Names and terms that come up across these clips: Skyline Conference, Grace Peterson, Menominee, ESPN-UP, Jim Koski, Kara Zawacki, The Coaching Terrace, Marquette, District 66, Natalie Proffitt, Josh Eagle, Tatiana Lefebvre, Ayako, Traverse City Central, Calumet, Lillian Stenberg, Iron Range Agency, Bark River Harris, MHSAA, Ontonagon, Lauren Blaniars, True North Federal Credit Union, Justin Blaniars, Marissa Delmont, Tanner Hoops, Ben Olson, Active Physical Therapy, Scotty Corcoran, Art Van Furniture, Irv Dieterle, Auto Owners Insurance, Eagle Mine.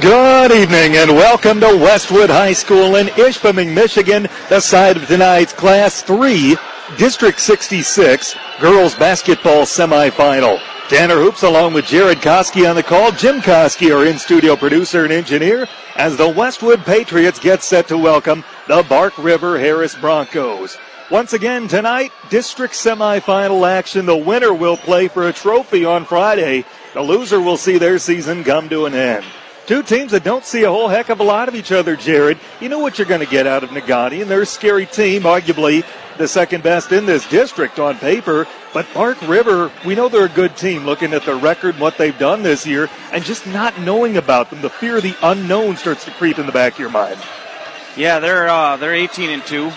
Good evening and welcome to Westwood High School in Ishpeming, Michigan, the site of tonight's Class 3, District 66, girls basketball semifinal. Tanner Hoops along with Jared Koski on the call. Jim Koski, our in-studio producer and engineer, as the Westwood Patriots get set to welcome the Bark River Harris Broncos. Once again tonight, district semifinal action. The winner will play for a trophy on Friday. The loser will see their season come to an end. Two teams that don't see a whole heck of a lot of each other, Jared. You know what you're going to get out of Negaunee, and they're a scary team, arguably the second best in this district on paper. But Bark River, we know they're a good team, looking at the record, what they've done this year, and just not knowing about them. The fear of the unknown starts to creep in the back of your mind. Yeah, they're 18-2.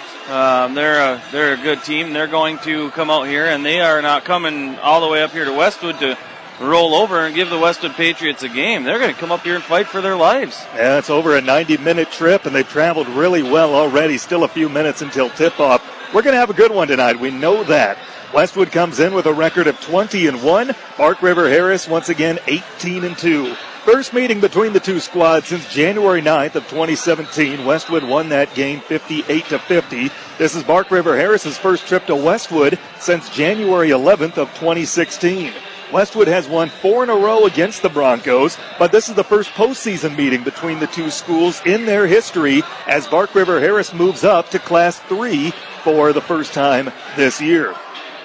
They're a good team. They're going to come out here, and they are not coming all the way up here to Westwood to roll over and give the Westwood Patriots a game. They're going to come up here and fight for their lives. Yeah, it's over a 90-minute trip, and they've traveled really well already. Still a few minutes until tip-off. We're going to have a good one tonight. We know that. Westwood comes in with a record of 20-1. Bark River Harris, once again, 18-2. First meeting between the two squads since January 9th of 2017. Westwood won that game 58-50. This is Bark River Harris's first trip to Westwood since January 11th of 2016. Westwood has won 4 in a row against the Broncos, but this is the first postseason meeting between the two schools in their history as Bark River Harris moves up to Class 3 for the first time this year.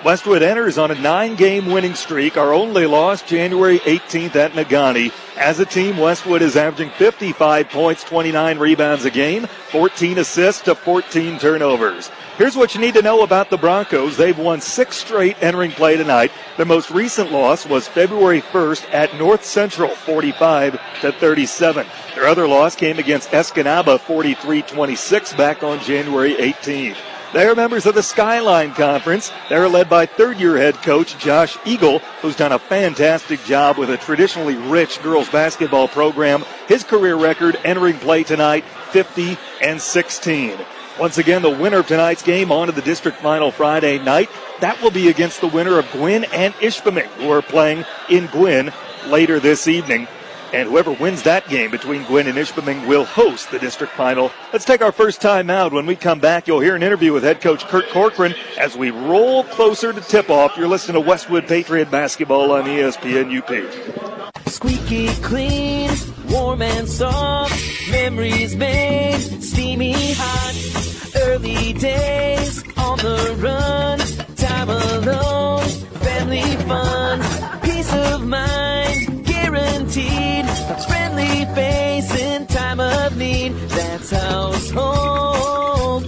Westwood enters on a 9-game winning streak, our only loss January 18th at Negaunee. As a team, Westwood is averaging 55 points, 29 rebounds a game, 14 assists to 14 turnovers. Here's what you need to know about the Broncos. They've won 6 straight entering play tonight. Their most recent loss was February 1st at North Central, 45-37. Their other loss came against Escanaba, 43-26, back on January 18th. They are members of the Skyline Conference. They're led by third-year head coach Josh Eagle, who's done a fantastic job with a traditionally rich girls basketball program. His career record entering play tonight, 50-16. Once again, the winner of tonight's game on to the district final Friday night. That will be against the winner of Gwinn and Ishpeming, who are playing in Gwinn later this evening. And whoever wins that game between Gwinn and Ishpeming will host the district final. Let's take our first time out. When we come back, you'll hear an interview with head coach Kurt Corcoran as we roll closer to tip-off. You're listening to Westwood Patriot Basketball on ESPN-UP. Squeaky clean, warm and soft, memories made, steamy hot, early days, on the run, time alone, family fun, peace of mind. Guaranteed, friendly face in time of need. That's household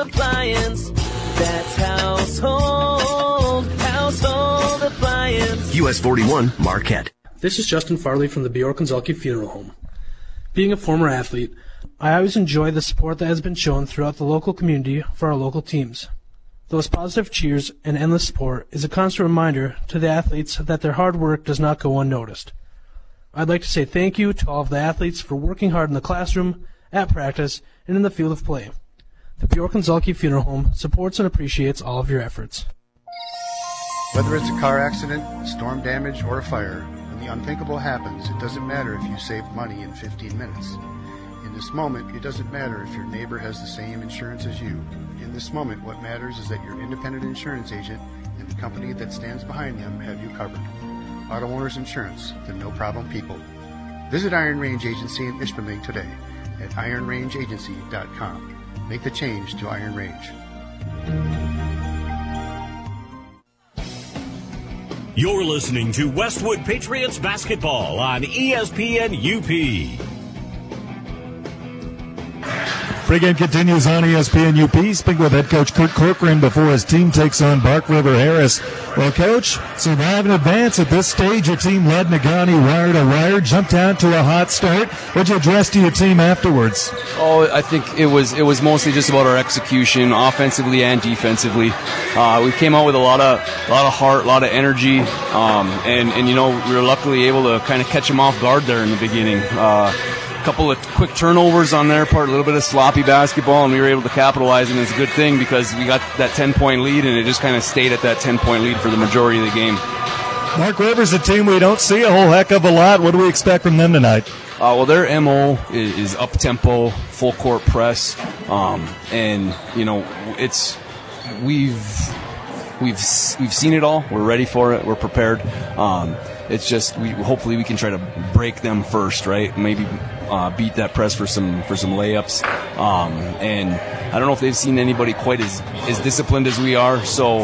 appliance. That's household appliance. US 41, Marquette. This is Justin Farley from the Bjorkenzelke Funeral Home. Being a former athlete, I always enjoy the support that has been shown throughout the local community for our local teams. Those positive cheers and endless support is a constant reminder to the athletes that their hard work does not go unnoticed. I'd like to say thank you to all of the athletes for working hard in the classroom, at practice, and in the field of play. The Bjorkenzelke Funeral Home supports and appreciates all of your efforts. Whether it's a car accident, storm damage, or a fire, when the unthinkable happens, it doesn't matter if you saved money in 15 minutes. In this moment, it doesn't matter if your neighbor has the same insurance as you. In this moment, what matters is that your independent insurance agent and the company that stands behind them have you covered. Auto Owners Insurance, the no-problem people. Visit Iron Range Agency in Ishpeming today at ironrangeagency.com. Make the change to Iron Range. You're listening to Westwood Patriots Basketball on ESPN-UP. Pre-game continues on ESPN-UP. Speaking with head coach Kurt Corcoran before his team takes on Bark River Harris. Well, Coach, survive in advance. At this stage, your team led Negaunee wire to wire, jumped out to a hot start. What'd you address to your team afterwards? Oh, I think it was mostly just about our execution, offensively and defensively. We came out with a lot of heart, a lot of energy, and you know, we were luckily able to kind of catch them off guard there in the beginning. Couple of quick turnovers on their part, a little bit of sloppy basketball, and we were able to capitalize, and it's a good thing because we got that 10-point lead, and it just kind of stayed at that 10-point lead for the majority of the game. Mark River's a team we don't see a whole heck of a lot. What do we expect from them tonight? Well, their MO is up-tempo, full-court press, and, you know, it's we've seen it all. We're ready for it. We're prepared. It's just hopefully we can try to break them first, right? Maybe beat that press for some layups. And I don't know if they've seen anybody quite as disciplined as we are. So,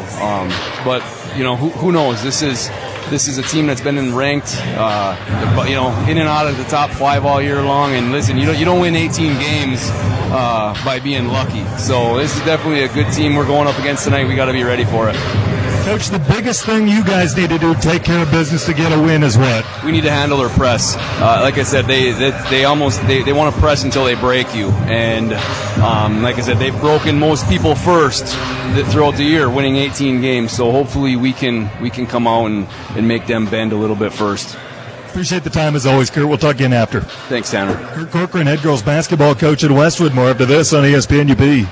but you know, who knows? This is a team that's been in ranked, you know, in and out of the top five all year long. And listen, you don't win 18 games by being lucky. So this is definitely a good team we're going up against tonight. We got to be ready for it. Coach, the biggest thing you guys need to do to take care of business to get a win is what? We need to handle their press. Like I said, they want to press until they break you. And like I said, they've broken most people first throughout the year, winning 18 games. So hopefully we can come out and make them bend a little bit first. Appreciate the time as always, Kurt. We'll talk again after. Thanks, Tanner. Kurt Corcoran, head girls basketball coach at Westwood. More after this on ESPN-UP.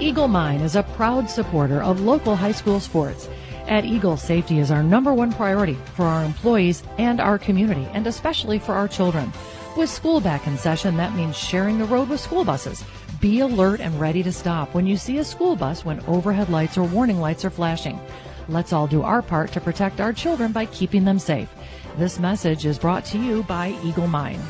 Eagle Mine is a proud supporter of local high school sports. At Eagle, safety is our number one priority for our employees and our community, and especially for our children. With school back in session, that means sharing the road with school buses. Be alert and ready to stop when you see a school bus when overhead lights or warning lights are flashing. Let's all do our part to protect our children by keeping them safe. This message is brought to you by Eagle Mine.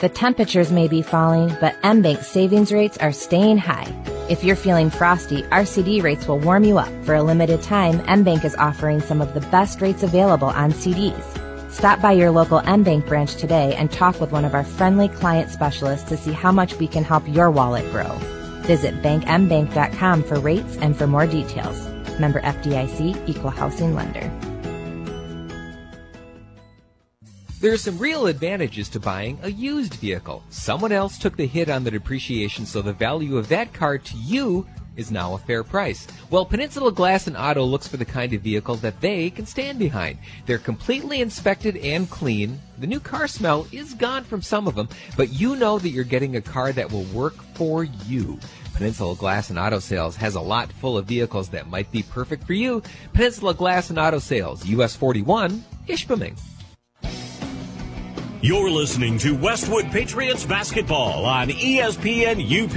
The temperatures may be falling, but mBank savings rates are staying high. If you're feeling frosty, our CD rates will warm you up. For a limited time, mBank is offering some of the best rates available on CDs. Stop by your local mBank branch today and talk with one of our friendly client specialists to see how much we can help your wallet grow. Visit bankmbank.com for rates and for more details. Member FDIC, Equal Housing Lender. There are some real advantages to buying a used vehicle. Someone else took the hit on the depreciation, so the value of that car to you is now a fair price. Well, Peninsula Glass and Auto looks for the kind of vehicle that they can stand behind. They're completely inspected and clean. The new car smell is gone from some of them, but you know that you're getting a car that will work for you. Peninsula Glass and Auto Sales has a lot full of vehicles that might be perfect for you. Peninsula Glass and Auto Sales, US 41, Ishpeming. You're listening to Westwood Patriots Basketball on ESPN-UP.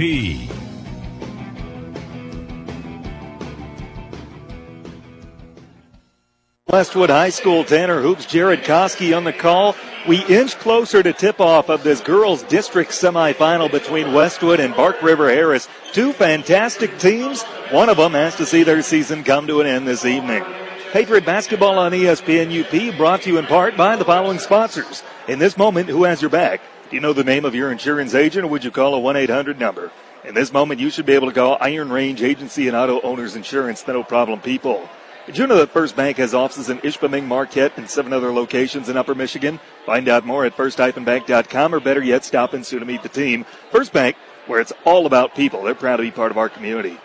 Westwood High School, Tanner Hoops, Jared Koski on the call. We inch closer to tip-off of this girls' district semifinal between Westwood and Bark River Harris. Two fantastic teams. One of them has to see their season come to an end this evening. Patriot Basketball on ESPN-UP brought to you in part by the following sponsors. In this moment, who has your back? Do you know the name of your insurance agent, or would you call a 1-800 number? In this moment, you should be able to call Iron Range Agency and Auto Owners Insurance, the no-problem people. Did you know that First Bank has offices in Ishpeming, Marquette, and 7 other locations in Upper Michigan? Find out more at first-bank.com, or better yet, stop in soon to meet the team. First Bank, where it's all about people. They're proud to be part of our community.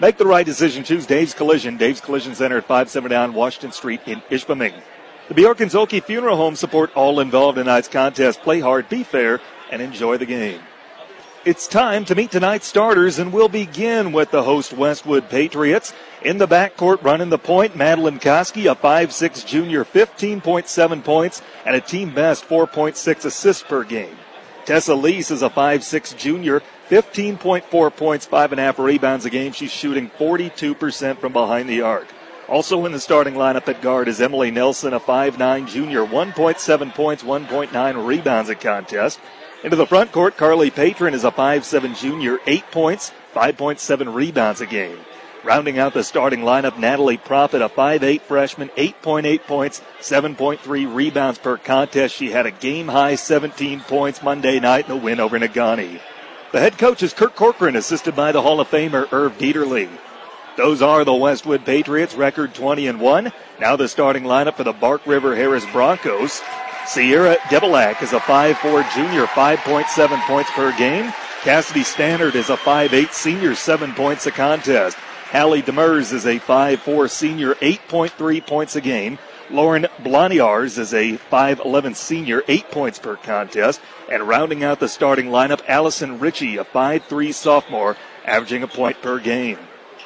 Make the right decision. Choose Dave's Collision. Dave's Collision Center at 579 Washington Street in Ishpeming. The Bjork and Zolke Funeral Home support all involved in tonight's contest. Play hard, be fair, and enjoy the game. It's time to meet tonight's starters, and we'll begin with the host Westwood Patriots. In the backcourt, running the point, Madeline Koski, a 5'6 junior, 15.7 points, and a team best 4.6 assists per game. Tessa Lees is a 5'6 junior, 15.4 points, 5.5 rebounds a game. She's shooting 42% from behind the arc. Also in the starting lineup at guard is Emily Nelson, a 5'9 junior, 1.7 points, 1.9 rebounds a contest. Into the front court, Carly Patron is a 5'7 junior, 8 points, 5.7 rebounds a game. Rounding out the starting lineup, Natalie Proffitt, a 5'8 freshman, 8.8 points, 7.3 rebounds per contest. She had a game-high 17 points Monday night in the win over Negaunee. The head coach is Kurt Corcoran, assisted by the Hall of Famer Irv Dieterle. Those are the Westwood Patriots, record 20-1. Now the starting lineup for the Bark River Harris Broncos. Sierra Debelak is a 5'4 junior, 5.7 points per game. Cassidy Stannard is a 5'8 senior, 7 points a contest. Hallie Demers is a 5'4 senior, 8.3 points a game. Lauren Blaniars is a 5'11 senior, 8 points per contest. And rounding out the starting lineup, Allison Ritchie, a 5'3 sophomore, averaging a point per game.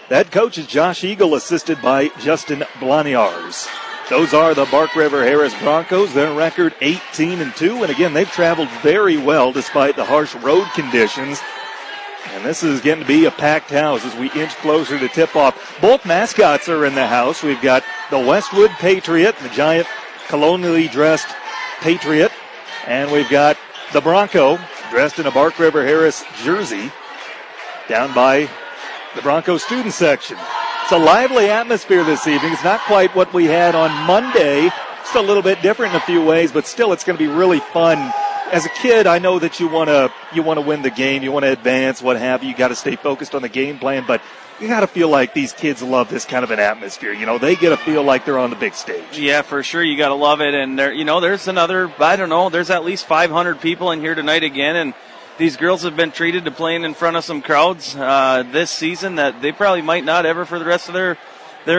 That coach is Josh Eagle, assisted by Justin Blaniars. Those are the Bark River Harris Broncos. Their record 18-2, and again, they've traveled very well despite the harsh road conditions. And this is getting to be a packed house as we inch closer to tip-off. Both mascots are in the house. We've got the Westwood Patriot, the giant colonially dressed Patriot, and we've got the Bronco dressed in a Bark River Harris jersey down by the Bronco student section. It's a lively atmosphere this evening. It's not quite what we had on Monday. It's a little bit different in a few ways, but still it's going to be really fun. As a kid, I know that you want to win the game, you want to advance, what have you. You got to stay focused on the game plan, but you got to feel like these kids love this kind of an atmosphere. You know, they get to feel like they're on the big stage. Yeah, for sure. You got to love it. And there, you know, there's another, I don't know, there's at least 500 people in here tonight again, and these girls have been treated to playing in front of some crowds this season that they probably might not ever for the rest of their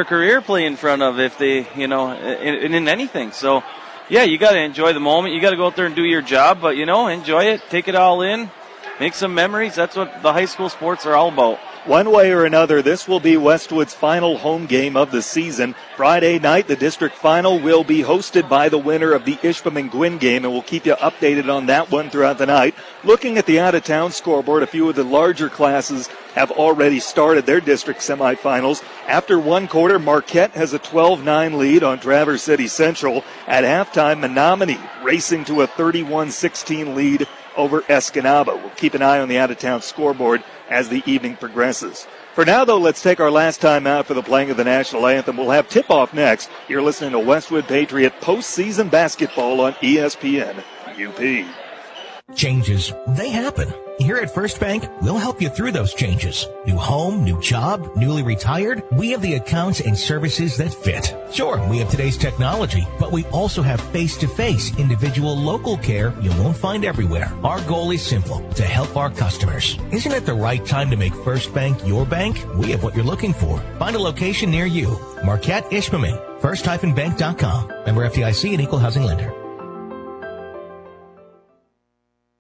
career play in front of if they, you know, in anything. So, yeah, you got to enjoy the moment. You got to go out there and do your job, but, you know, enjoy it. Take it all in. Make some memories. That's what the high school sports are all about. One way or another, this will be Westwood's final home game of the season. Friday night, the district final will be hosted by the winner of the Ishpeming Gwinn game, and we'll keep you updated on that one throughout the night. Looking at the out-of-town scoreboard, a few of the larger classes have already started their district semifinals. After one quarter, Marquette has a 12-9 lead on Traverse City Central. At halftime, Menominee racing to a 31-16 lead over Escanaba. We'll keep an eye on the out-of-town scoreboard as the evening progresses. For now, though, let's take our last time out for the playing of the national anthem. We'll have tip-off next. You're listening to Westwood Patriot postseason basketball on ESPN-UP. Changes, they happen. Here at First Bank, we'll help you through those changes. New home, new job, newly retired. We have the accounts and services that fit. Sure, we have today's technology, but we also have face-to-face individual local care you won't find everywhere. Our goal is simple, to help our customers. Isn't it the right time to make First Bank your bank? We have what you're looking for. Find a location near you. Marquette, Ishpeming, first-bank.com. Member FDIC and Equal Housing Lender.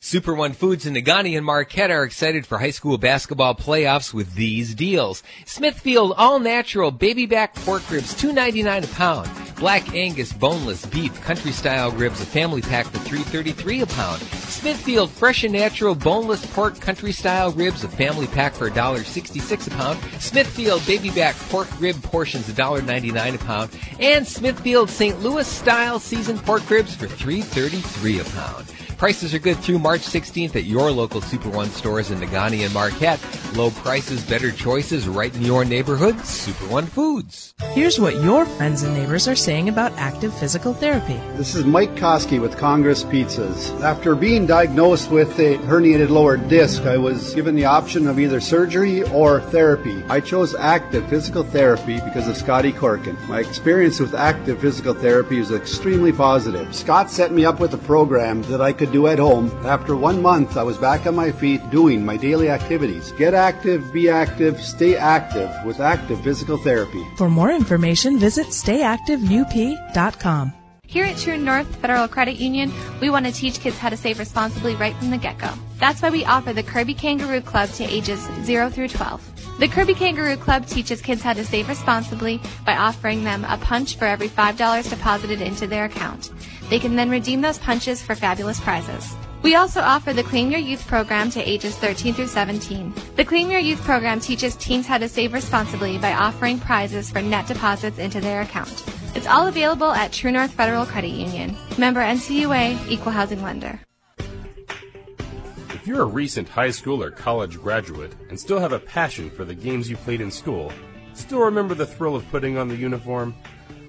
Super One Foods in Negaunee and Marquette are excited for high school basketball playoffs with these deals. Smithfield all-natural baby back pork ribs, $2.99 a pound. Black Angus boneless beef country-style ribs, a family pack for $3.33 a pound. Smithfield fresh and natural boneless pork country-style ribs, a family pack for $1.66 a pound. Smithfield baby back pork rib portions, $1.99 a pound. And Smithfield St. Louis-style seasoned pork ribs for $3.33 a pound. Prices are good through March 16th at your local Super One stores in Negaunee and Marquette. Low prices, better choices right in your neighborhood. Super One Foods. Here's what your friends and neighbors are saying about Active Physical Therapy. This is Mike Koski with Congress Pizzas. After being diagnosed with a herniated lower disc, I was given the option of either surgery or therapy. I chose Active Physical Therapy because of Scotty Corcoran. My experience with Active Physical Therapy is extremely positive. Scott set me up with a program that I could do at home. After 1 month, I was back on my feet doing my daily activities. Get active, be active, stay active with Active Physical Therapy. For more information, visit stayactiveup.com. Here at True North Federal Credit Union, we want to teach kids how to save responsibly right from the get-go. That's why we offer the Kirby Kangaroo Club to ages 0 through 12. The Kirby Kangaroo Club teaches kids how to save responsibly by offering them a punch for every $5 deposited into their account. They can then redeem those punches for fabulous prizes. We also offer the Claim Your Youth program to ages 13 through 17. The Claim Your Youth program teaches teens how to save responsibly by offering prizes for net deposits into their account. It's all available at True North Federal Credit Union. Member NCUA, Equal Housing Lender. If you're a recent high school or college graduate and still have a passion for the games you played in school, still remember the thrill of putting on the uniform?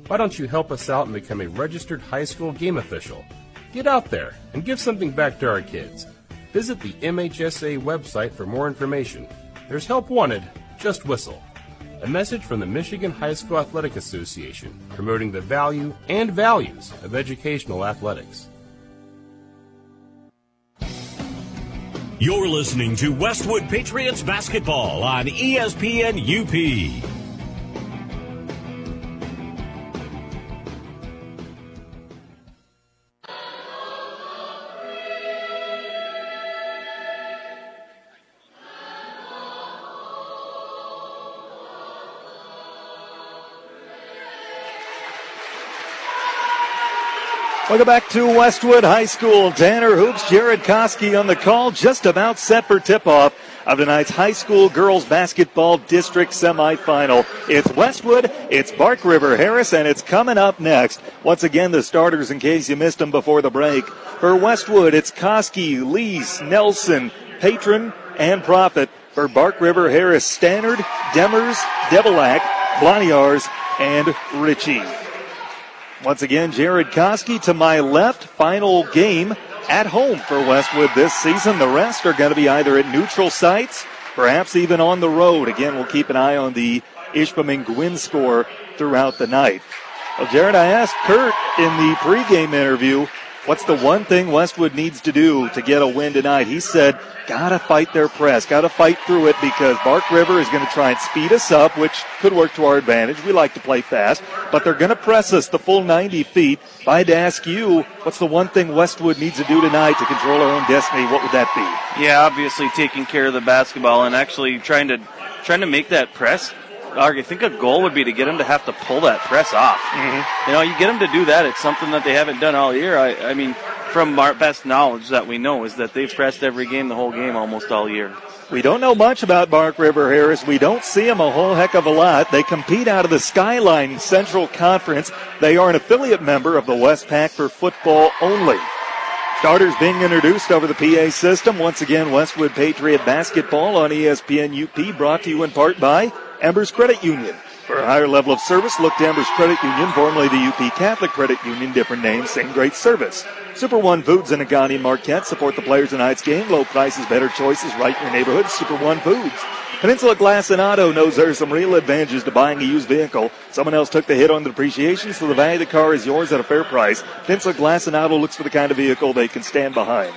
Why don't you help us out and become a registered high school game official? Get out there and give something back to our kids. Visit the MHSA website for more information. There's help wanted, just whistle. A message from the Michigan High School Athletic Association, promoting the value and values of educational athletics. You're listening to Westwood Patriots basketball on ESPN-UP. Welcome back to Westwood High School. Tanner Hoops, Jared Koski on the call, just about set for tip-off of tonight's high school girls basketball district semifinal. It's Westwood, it's Bark River Harris, and it's coming up next. Once again, the starters, in case you missed them before the break. For Westwood, it's Koski, Lees, Nelson, Patron, and Proffitt. For Bark River Harris, Stannard, Demers, Debelak, Blaniars, and Ritchie. Once again, Jared Koski to my left, final game at home for Westwood this season. The rest are going to be either at neutral sites, perhaps even on the road. Again, we'll keep an eye on the Ishpeming Gwinn score throughout the night. Well, Jared, I asked Kurt in the pregame interview, what's the one thing Westwood needs to do to get a win tonight? He said, gotta fight their press, gotta fight through it, because Bark River is going to try and speed us up, which could work to our advantage. We like to play fast, but they're going to press us the full 90 feet. If I had to ask you, what's the one thing Westwood needs to do tonight to control our own destiny, what would that be? Yeah, obviously taking care of the basketball and actually trying to make that press. I think a goal would be to get them to have to pull that press off. Mm-hmm. You know, you get them to do that, it's something that they haven't done all year. I mean, from our best knowledge that we know is that they've pressed every game, the whole game, almost all year. We don't know much about Bark River Harris. We don't see them a whole heck of a lot. They compete out of the Skyline Central Conference. They are an affiliate member of the West Pack for football only. Starters being introduced over the PA system. Once again, Westwood Patriot basketball on ESPN-UP, brought to you in part by Embers Credit Union. For a higher level of service, look to Embers Credit Union, formerly the UP Catholic Credit Union. Different name, same great service. Super One Foods in Negaunee and Marquette. Support the players in tonight's game. Low prices, better choices, right in your neighborhood. Super One Foods. Peninsula Glass and Auto knows there are some real advantages to buying a used vehicle. Someone else took the hit on the depreciation, so the value of the car is yours at a fair price. Peninsula Glass and Auto looks for the kind of vehicle they can stand behind.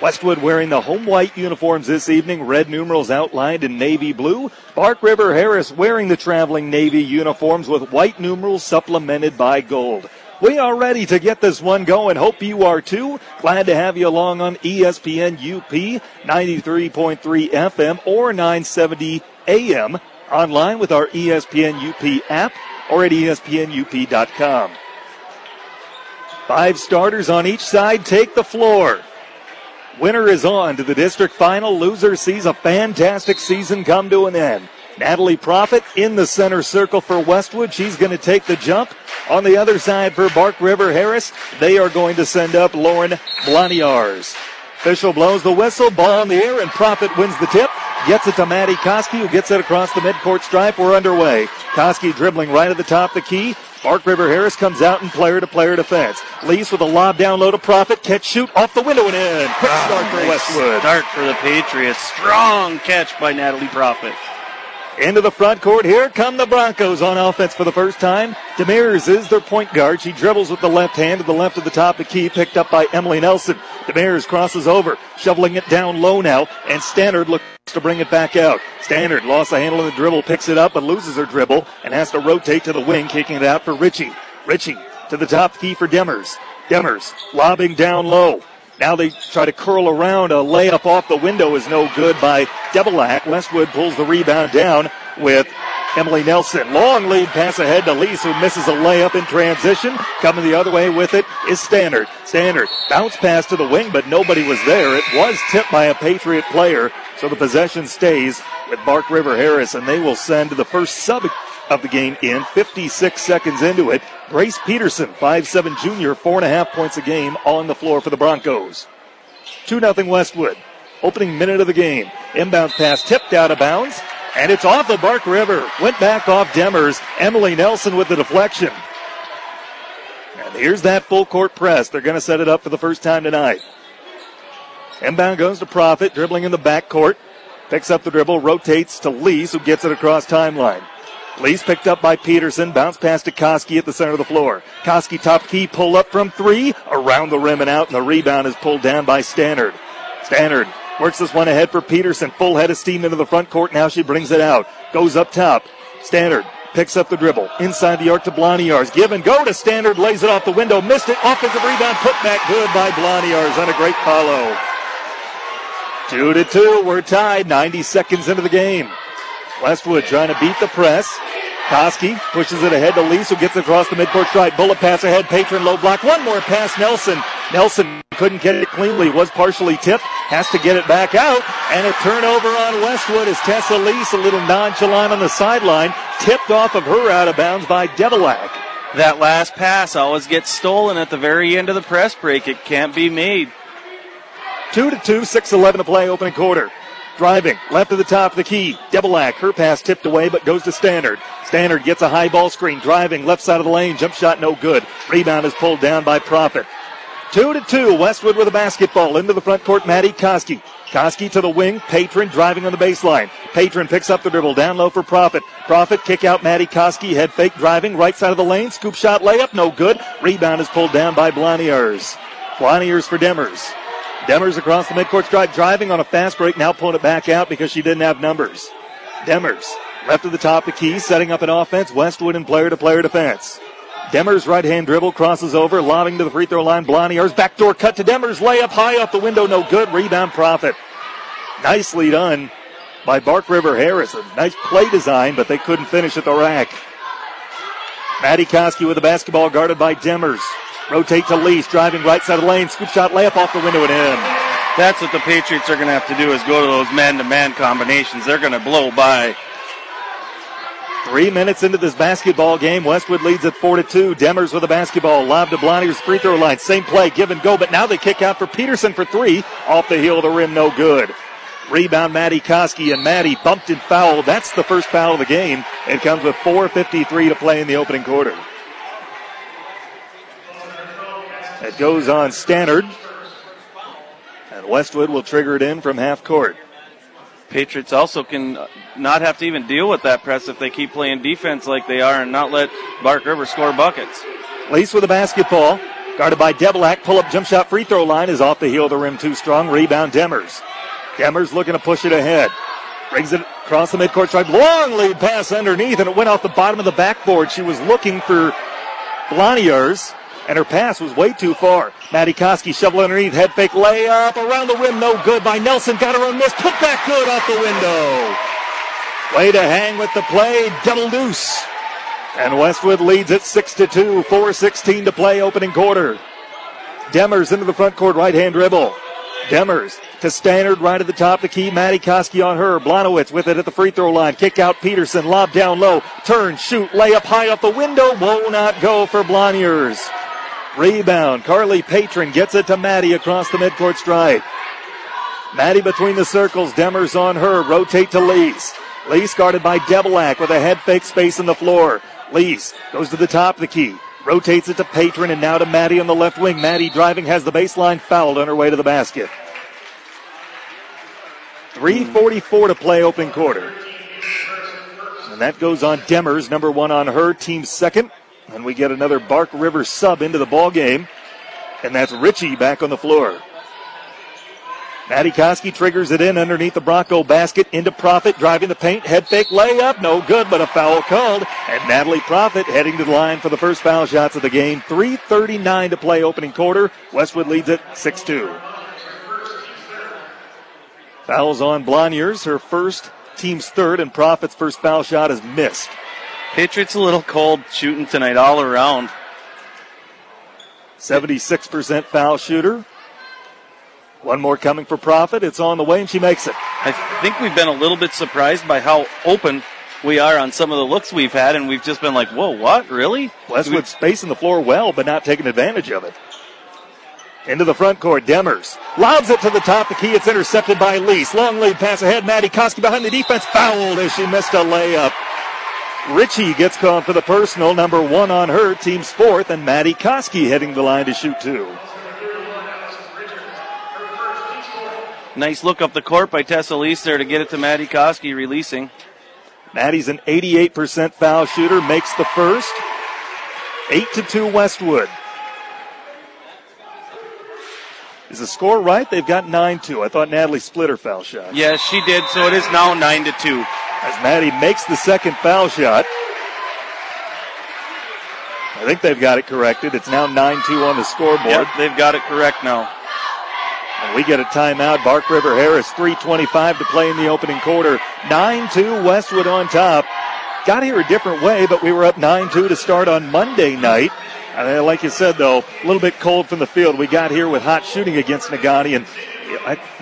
Westwood wearing the home white uniforms this evening, red numerals outlined in navy blue. Bark River Harris wearing the traveling navy uniforms with white numerals supplemented by gold. We are ready to get this one going. Hope you are too. Glad to have you along on ESPN UP 93.3 FM or 970 AM. Online with our ESPN UP app or at ESPNUP.com. Five starters on each side take the floor. Winner is on to the district final. Loser sees a fantastic season come to an end. Natalie Proffitt in the center circle for Westwood. She's going to take the jump. On the other side for Bark River Harris, they are going to send up Lauren Blaniars. Official blows the whistle, ball in the air, and Proffitt wins the tip. Gets it to Maddie Koski, who gets it across the midcourt stripe. We're underway. Koski dribbling right at the top of the key. Bark River Harris comes out in player-to-player defense. Lees with a lob down low to Proffitt. Catch, shoot, off the window and in. Quick start for Westwood. Start for the Patriots. Strong catch by Natalie Proffitt. Into the front court. Here come the Broncos on offense for the first time. Demers is their point guard. She dribbles with the left hand to the left of the top of the key, picked up by Emily Nelson. Demers crosses over, shoveling it down low now, and Stannard looks to bring it back out. Stannard lost the handle in the dribble, picks it up, but loses her dribble and has to rotate to the wing, kicking it out for Ritchie. Ritchie to the top key for Demers. Demers lobbing down low. Now they try to curl around. A layup off the window is no good by Debelak. Westwood pulls the rebound down with Emily Nelson. Long lead pass ahead to Lees, who misses a layup in transition. Coming the other way with it is Stannard. Stannard bounce pass to the wing, but nobody was there. It was tipped by a Patriot player, so the possession stays with Bark River Harris, and they will send the first sub of the game in 56 seconds into it. Grace Peterson, 5'7 junior, 4.5 points a game on the floor for the Broncos. 2-0 Westwood. Opening minute of the game. Inbound pass tipped out of bounds, and it's off the Bark River. Went back off Demers. Emily Nelson with the deflection. And here's that full court press. They're going to set it up for the first time tonight. Inbound goes to Proffitt, dribbling in the backcourt. Picks up the dribble, rotates to Lees, who gets it across timeline. Lees picked up by Peterson, bounce pass to Koski at the center of the floor. Koski top key, pull up from three, around the rim and out, and the rebound is pulled down by Stannard. Stannard works this one ahead for Peterson, full head of steam into the front court, now she brings it out, goes up top. Stannard picks up the dribble, inside the arc to Blaniars, give and go to Stannard, lays it off the window, missed it, offensive rebound, put back good by Blaniars on a great follow. 2-2, we're tied, 90 seconds into the game. Westwood trying to beat the press. Koski pushes it ahead to Lees, who gets across the midcourt stripe. Bullet pass ahead, Patron low block. One more pass, Nelson. Nelson couldn't get it cleanly, was partially tipped, has to get it back out. And a turnover on Westwood as Tessa Lees, a little nonchalant on the sideline, tipped off of her out of bounds by Debelak. That last pass always gets stolen at the very end of the press break. It can't be made. 2-2, 6-11 to play, opening quarter. Driving, left of the top of the key. Debelak, her pass tipped away, but goes to Stannard. Stannard gets a high ball screen. Driving, left side of the lane. Jump shot, no good. Rebound is pulled down by Proffitt. 2-2, Westwood with a basketball. Into the front court, Maddie Koski. Koski to the wing. Patron driving on the baseline. Patron picks up the dribble. Down low for Proffitt. Proffitt kick out Maddie Koski. Head fake driving. Right side of the lane. Scoop shot layup, no good. Rebound is pulled down by Blaniars. Blaniars for Demers. Demers across the midcourt stripe, driving on a fast break, now pulling it back out because she didn't have numbers. Demers, left of the top of the key, setting up an offense, Westwood in player-to-player defense. Demers' right-hand dribble, crosses over, lobbing to the free-throw line, Blaniars, backdoor cut to Demers, layup high off the window, no good, rebound Proffitt. Nicely done by Bark River Harris. A nice play design, but they couldn't finish at the rack. Maddie Koski with the basketball, guarded by Demers. Rotate to Lees, driving right side of the lane, scoop shot layup off the window and in. That's what the Patriots are going to have to do, is go to those man-to-man combinations. They're going to blow by. 3 minutes into this basketball game, Westwood leads at 4-2. Demers with a basketball, lob to Blaniers, free throw line. Same play, give and go, but now they kick out for Peterson for three. Off the heel of the rim, no good. Rebound Maddie Koski, and Maddie bumped and fouled. That's the first foul of the game. It comes with 4:53 to play in the opening quarter. It goes on Stannard, and Westwood will trigger it in from half court. Patriots also can not have to even deal with that press if they keep playing defense like they are and not let Bark River score buckets. Lees with the basketball, guarded by Debelak. Pull-up jump shot, free throw line is off the heel of the rim too strong. Rebound Demers. Demers looking to push it ahead. Brings it across the midcourt stripe. Long lead pass underneath, and it went off the bottom of the backboard. She was looking for Blaniars, and her pass was way too far. Maddie Koski shovel underneath, head fake layup, around the rim, no good by Nelson, got her own miss, put back good off the window. Way to hang with the play, double deuce. And Westwood leads it 6-2, 4:16 to play, opening quarter. Demers into the front court, right-hand dribble. Demers to Stannard, right at the top of the key. Maddie Koski on her. Blaniars with it at the free throw line. Kick out Peterson, lob down low, turn, shoot, layup high up the window, will not go for Blaniars. Rebound. Carly Patron gets it to Maddie across the midcourt stripe. Maddie between the circles. Demers on her. Rotate to Lees. Lees guarded by Debelak with a head fake space in the floor. Lees goes to the top of the key. Rotates it to Patron and now to Maddie on the left wing. Maddie driving, has the baseline, fouled on her way to the basket. 3:44 to play, open quarter. And that goes on Demers, number one on her, team second. And we get another Bark River sub into the ball game, and that's Ritchie back on the floor. Maddie Koski triggers it in underneath the Bronco basket, into Proffitt, driving the paint, head fake layup, no good, but a foul called. And Natalie Proffitt heading to the line for the first foul shots of the game. 3:39 to play, opening quarter. Westwood leads it 6-2. Fouls on Blaniars, her first, team's third, and Proffitt's first foul shot is missed. Patriots a little cold shooting tonight all around. 76% foul shooter. One more coming for Proffitt. It's on the way, and she makes it. I think we've been a little bit surprised by how open we are on some of the looks we've had, and we've just been like, whoa, what, really? Westwood spacing the floor well, but not taking advantage of it. Into the front court, Demers lobs it to the top of the key. It's intercepted by Lees. Long lead pass ahead. Maddie Koski behind the defense. Fouled as she missed a layup. Ritchie gets called for the personal, number one on her, team's fourth, and Maddie Koski heading the line to shoot two. Nice look up the court by Tessa Lees there to get it to Maddie Koski, releasing. Maddie's an 88% foul shooter, makes the first. 8-2 Westwood. Is the score right? They've got 9-2. I thought Natalie split her foul shot. Yes, she did, so it is now 9-2. As Maddie makes the second foul shot. I think they've got it corrected. It's now 9-2 on the scoreboard. Yep, they've got it correct now. And we get a timeout. Bark River Harris, 3:25 to play in the opening quarter. 9-2 Westwood on top. got here a different way, but we were up 9-2 to start on Monday night. Like you said, though, a little bit cold from the field. We got here with hot shooting against Negaunee, and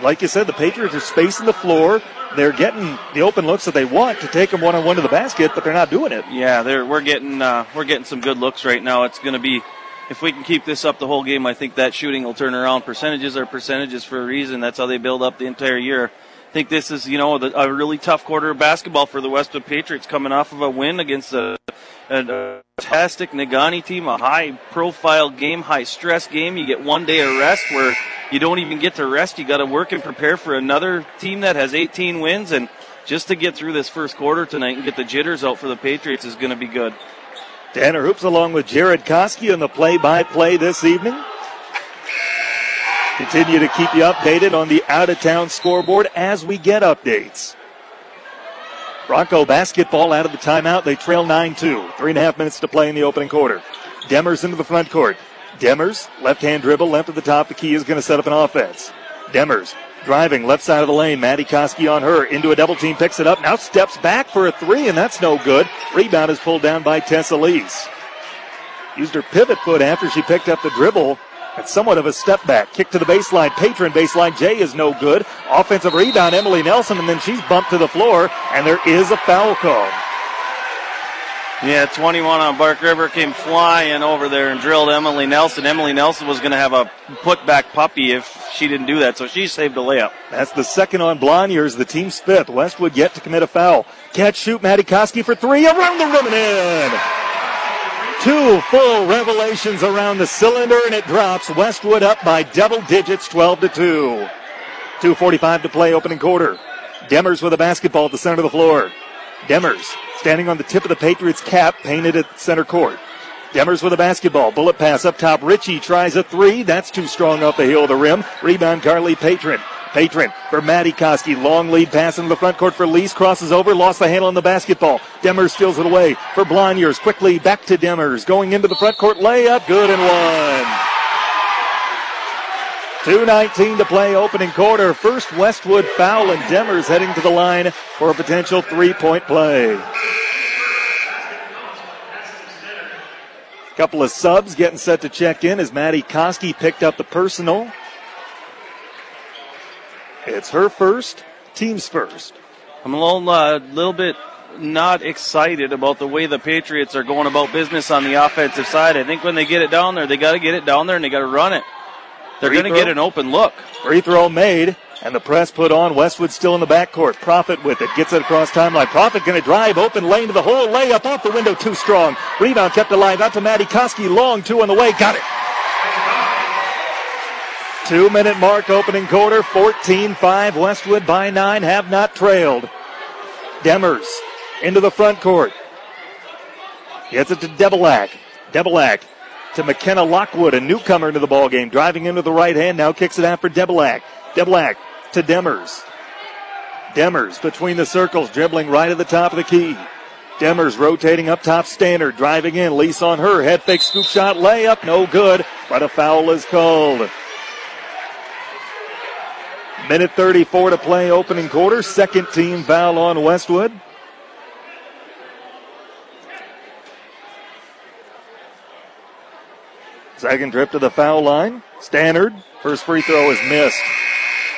like you said, the Patriots are spacing the floor. They're getting the open looks that they want to take them one-on-one to the basket, but they're not doing it. Yeah, we're getting some good looks right now. It's going to be, if we can keep this up the whole game, I think that shooting will turn around. Percentages are percentages for a reason. That's how they build up the entire year. I think this is, a really tough quarter of basketball for the Westwood Patriots, coming off of a win against a fantastic Negaunee team, a high-profile game, high-stress game. You get one day of rest where you don't even get to rest. You got to work and prepare for another team that has 18 wins, and just to get through this first quarter tonight and get the jitters out for the Patriots is going to be good. Tanner Hoops along with Jared Koski on the play-by-play this evening. Continue to keep you updated on the out-of-town scoreboard as we get updates. Bronco basketball out of the timeout. They trail 9-2. 3.5 minutes to play in the opening quarter. Demers into the front court. Demers, left-hand dribble, left at the top. The key is going to set up an offense. Demers driving left side of the lane. Maddie Koski on her. Into a double team, picks it up. Now steps back for a three, and that's no good. Rebound is pulled down by Tessa Lees. Used her pivot foot after she picked up the dribble. That's somewhat of a step back. Kick to the baseline. Patron baseline. Jay is no good. Offensive rebound, Emily Nelson, and then she's bumped to the floor, and there is a foul call. Yeah, 21 on Bark River came flying over there and drilled Emily Nelson. Emily Nelson was going to have a put-back puppy if she didn't do that, so she saved a layup. That's the second on Blaniars, the team's fifth. Westwood yet to commit a foul. Catch, shoot, Maddie Koski for three. Around the rim and in. Two full revelations around the cylinder, and it drops. Westwood up by double digits, 12-2. 2:45 to play, opening quarter. Demers with a basketball at the center of the floor. Demers standing on the tip of the Patriots' cap, painted at center court. Demers with a basketball. Bullet pass up top. Ritchie tries a three. That's too strong off the heel of the rim. Rebound, Carly Patron. Patron for Maddie Koski. Long lead pass into the front court for Lees. Crosses over. Lost the handle on the basketball. Demers steals it away for Blaniars. Quickly back to Demers. Going into the front court layup. Good and one. 2:19 to play, opening quarter. First Westwood foul, and Demers heading to the line for a potential three-point play. Couple of subs getting set to check in as Maddie Koski picked up the personal. It's her first, team's first. I'm a little bit not excited about the way the Patriots are going about business on the offensive side. I think when they get it down there, they got to get it down there and they got to run it. They're going to get an open look. Free throw made, and the press put on. Westwood still in the backcourt. Proffitt with it. Gets it across timeline. Proffitt going to drive. Open lane to the hole. Layup off the window. Too strong. Rebound kept alive. Out to Maddie Koski. Long two on the way. Got it. 2 minute mark, opening quarter. 14-5. Westwood by 9. Have not trailed. Demers into the front court. Gets it to Debelak. Debelak to McKenna Lockwood, a newcomer into the ballgame. Driving into the right hand now, kicks it out for Debelak. Debelak to Demers. Demers between the circles, dribbling right at the top of the key. Demers rotating up top, Stannard driving in. Lease on her, head fake, scoop shot, layup, no good, but a foul is called. 1:34 to play, opening quarter. Second team foul on Westwood. Second trip to the foul line. Stannard, first free throw is missed.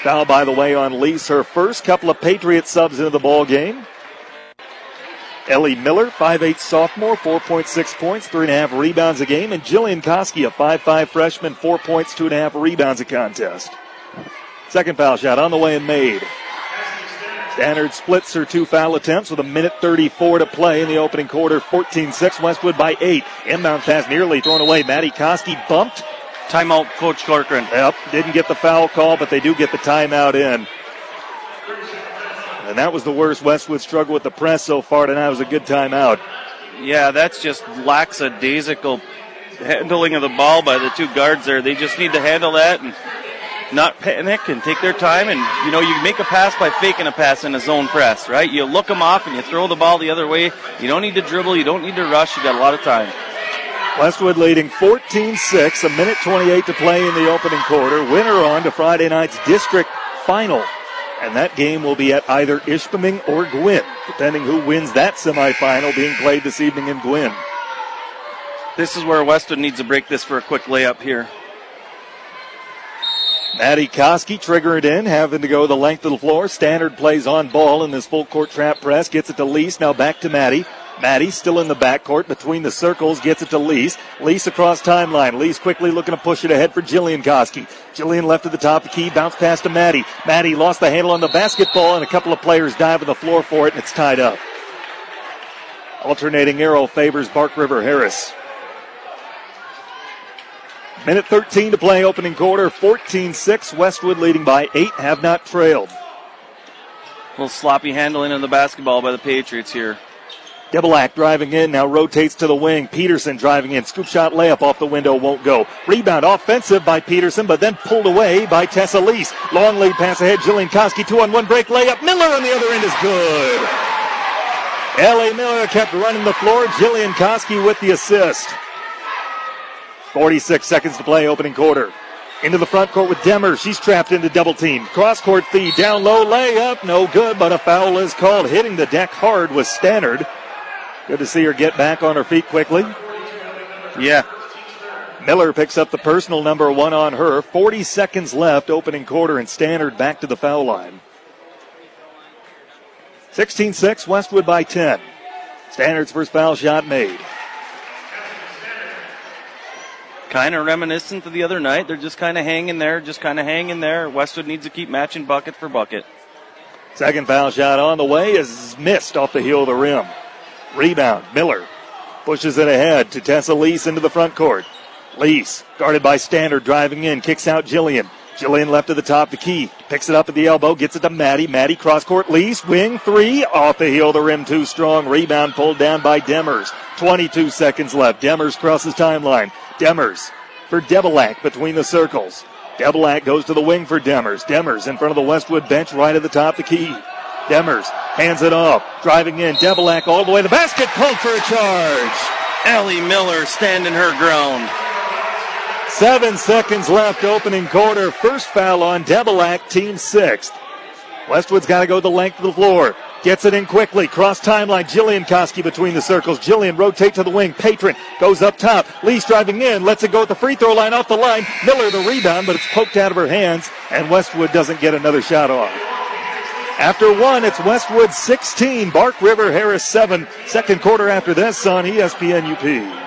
Foul, by the way, on Lees, her first. Couple of Patriot subs into the ball game. Ellie Miller, 5'8 sophomore, 4.6 points, 3.5 rebounds a game. And Jillian Koski, a 5'5 freshman, 4 points, 2.5 rebounds a contest. Second foul shot on the way and made. Stannard splits her two foul attempts with 1:34 to play in the opening quarter. 14-6, Westwood by 8. Inbound pass nearly thrown away. Maddie Koski bumped. Timeout, Coach Corcoran. Yep, didn't get the foul call, but they do get the timeout in. And that was the worst Westwood struggle with the press so far tonight. It was a good timeout. Yeah, that's just lackadaisical handling of the ball by the two guards there. They just need to handle that and not panic and take their time. And, you make a pass by faking a pass in a zone press, right? You look them off and you throw the ball the other way. You don't need to dribble. You don't need to rush. You got a lot of time. Westwood leading 14-6, 1:28 to play in the opening quarter. Winner on to Friday night's district final. And that game will be at either Ishpeming or Gwinn, depending who wins that semifinal being played this evening in Gwinn. This is where Weston needs to break this for a quick layup here. Maddie Koski triggered in, having to go the length of the floor. Stannard plays on ball in this full court trap press, gets it to Lees, now back to Maddie. Maddie still in the backcourt between the circles, gets it to Lees. Lees across timeline. Lees quickly looking to push it ahead for Jillian Koski. Jillian left at the top of the key, bounce pass to Maddie. Maddie lost the handle on the basketball, and a couple of players dive on the floor for it, and it's tied up. Alternating arrow favors Bark River Harris. Minute 13 to play, opening quarter, 14-6. Westwood leading by 8, have not trailed. A little sloppy handling of the basketball by the Patriots here. Debelak driving in, now rotates to the wing. Peterson driving in, scoop shot layup off the window, won't go. Rebound offensive by Peterson, but then pulled away by Tessa Lees. Long lead pass ahead, Jillian Koski, 2-on-1 break layup. Miller on the other end is good. Ellie Miller kept running the floor. Jillian Koski with the assist. 46 seconds to play, opening quarter. Into the front court with Demers. She's trapped into double team. Cross court feed, down low, layup, no good, but a foul is called. Hitting the deck hard was Stannard. Good to see her get back on her feet quickly. Yeah. Miller picks up the personal number one on her. 40 seconds left, opening quarter, and Stannard back to the foul line. 16-6, Westwood by 10. Stannard's first foul shot made. Kind of reminiscent of the other night. They're just kind of hanging there, Westwood needs to keep matching bucket for bucket. Second foul shot on the way is missed off the heel of the rim. Rebound, Miller pushes it ahead to Tessa Lees into the front court. Lees, guarded by Stannard, driving in, kicks out Jillian. Jillian left to the top of the key, picks it up at the elbow, gets it to Maddie. Maddie cross-court, Lees, wing three, off the heel of the rim, too strong. Rebound pulled down by Demers. 22 seconds left. Demers crosses timeline. Demers for Debelak between the circles. Debelak goes to the wing for Demers. Demers in front of the Westwood bench right at the top of the key. Demers hands it off. Driving in, Debelak all the way. The basket called for a charge. Ellie Miller standing her ground. 7 seconds left, opening quarter. First foul on Debelak, team sixth. Westwood's got to go the length of the floor. Gets it in quickly. Cross timeline. Jillian Koski between the circles. Jillian rotates to the wing. Patron goes up top. Lees driving in. Lets it go at the free throw line. Off the line. Miller the rebound, but it's poked out of her hands. And Westwood doesn't get another shot off. After one, it's Westwood 16. Bark River Harris 7. Second quarter after this on ESPN-UP.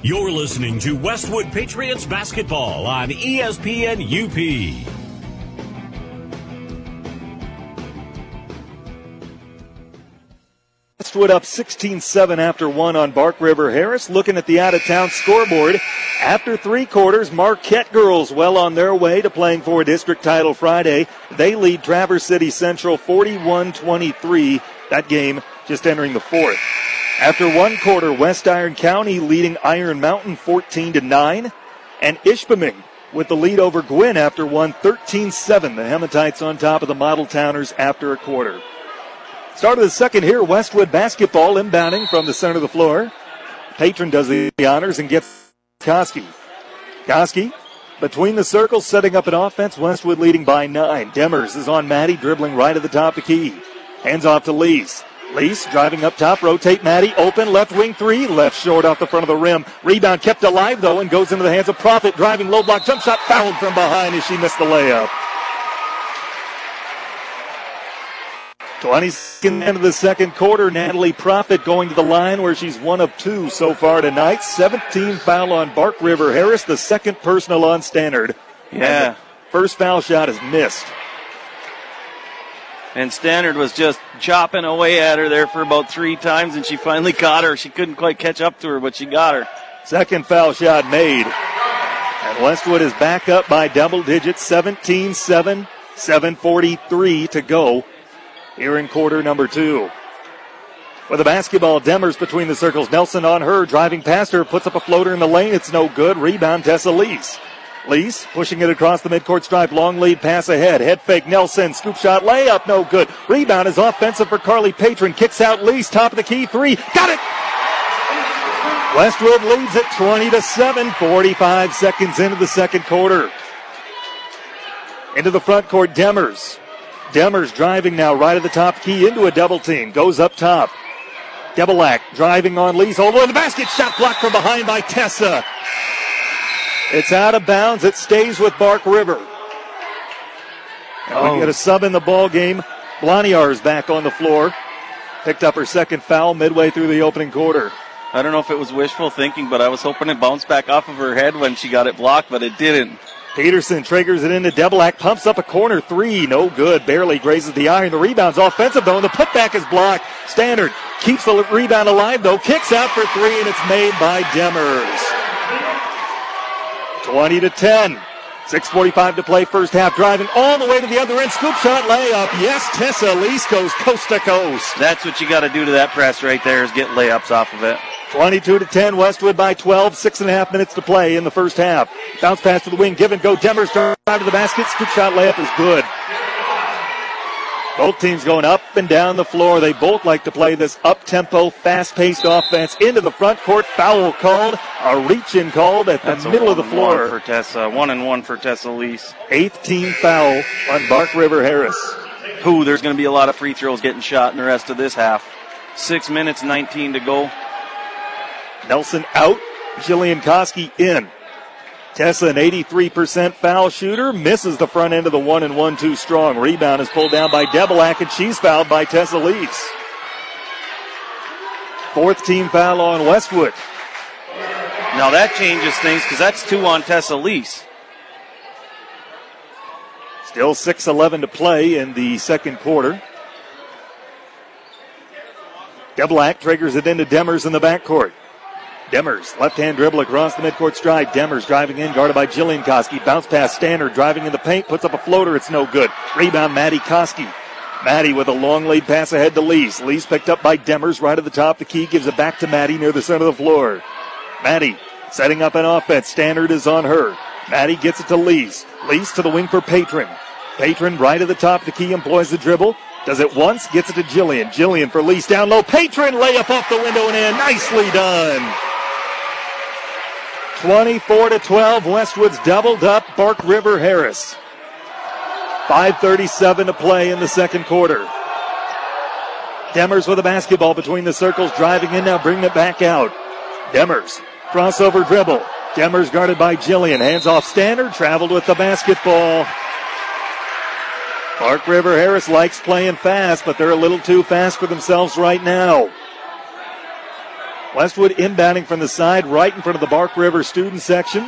You're listening to Westwood Patriots basketball on ESPN-UP. Westwood up 16-7 after one on Bark River Harris. Looking at the out-of-town scoreboard, after three quarters, Marquette girls well on their way to playing for a district title Friday. They lead Traverse City Central 41-23. That game just entering the fourth. After one quarter, West Iron County leading Iron Mountain 14-9. And Ishpeming with the lead over Gwinn after one, 13-7. The Hematites on top of the Model Towners after a quarter. Start of the second here, Westwood basketball inbounding from the center of the floor. Patron does the honors and gets Koski. Koski between the circles, setting up an offense. Westwood leading by 9. Demers is on Maddie, dribbling right at the top of the key. Hands off to Lees. Lees driving up top, rotate Maddie, open, left wing three, left short off the front of the rim. Rebound kept alive, though, and goes into the hands of Proffitt, driving low block, jump shot, fouled from behind as she missed the layup. 20 seconds into the second quarter, Natalie Proffitt going to the line where she's one of two so far tonight. 17 foul on Bark River Harris, the second personal on Stannard. Yeah. First foul shot is missed. And Stannard was just chopping away at her there for about three times, and she finally got her. She couldn't quite catch up to her, but she got her. Second foul shot made. And Westwood is back up by double digits, 17-7, 7:43 to go here in quarter number two. With the basketball, Demers between the circles. Nelson on her, driving past her, puts up a floater in the lane. It's no good. Rebound, Tessa Lees. Lees pushing it across the midcourt stripe. Long lead pass ahead. Head fake, Nelson. Scoop shot, layup, no good. Rebound is offensive for Carly Patron. Kicks out Lees, top of the key, three. Got it! Westwood leads at 20-7, 45 seconds into the second quarter. Into the front court, Demers. Demers driving now right at the top key into a double team. Goes up top. Debelak driving on Lees. Over in the basket. Shot blocked from behind by Tessa. It's out of bounds. It stays with Bark River. And we get a sub in the ball game. Blaniars back on the floor. Picked up her second foul midway through the opening quarter. I don't know if it was wishful thinking, but I was hoping it bounced back off of her head when she got it blocked, but it didn't. Peterson triggers it into Debelak, pumps up a corner three. No good. Barely grazes the iron. The rebound's offensive, though, and the putback is blocked. Stannard keeps the rebound alive, though. Kicks out for three, and it's made by Demers. 20-10. 6:45 to play first half. Driving all the way to the other end. Scoop shot, layup. Yes, Tessa Lees goes coast to coast. That's what you got to do to that press right there is get layups off of it. 22-10, Westwood by 12, 6.5 minutes to play in the first half. Bounce pass to the wing, give and go, Demers drive to the basket, scoop shot layup is good. Both teams going up and down the floor. They both like to play this up-tempo, fast-paced offense. Into the front court, foul called, a reach-in called at the middle of the floor. One for Tessa, 1-1 for Tessa Lees. Eighth team foul on Bark River Harris. Ooh, there's going to be a lot of free throws getting shot in the rest of this half. 6 minutes, 19 to go. Nelson out, Jillian Koski in. Tessa, an 83% foul shooter, misses the front end of the one and 1-2 strong. Rebound is pulled down by Debelak, and she's fouled by Tessa Lees. Fourth team foul on Westwood. Now that changes things because that's two on Tessa Lees. Still 6:11 to play in the second quarter. Debelak triggers it into Demers in the backcourt. Demers, left-hand dribble across the midcourt stride. Demers driving in, guarded by Jillian Koski. Bounce pass, Stannard driving in the paint, puts up a floater. It's no good. Rebound, Maddie Koski. Maddie with a long lead pass ahead to Lees. Lees picked up by Demers right at the top. The key gives it back to Maddie near the center of the floor. Maddie setting up an offense. Stannard is on her. Maddie gets it to Lees. Lees to the wing for Patron. Patron right at the top. The key employs the dribble. Does it once, gets it to Jillian. Jillian for Lees down low. Patron layup off the window and in. Nicely done. 24-12, Westwood's doubled up Bark River Harris. 5:37 to play in the second quarter. Demers with a basketball between the circles, driving in now, bringing it back out. Demers, crossover dribble. Demers guarded by Jillian, hands off Stannard, traveled with the basketball. Bark River Harris likes playing fast, but they're a little too fast for themselves right now. Westwood inbounding from the side, right in front of the Bark River student section.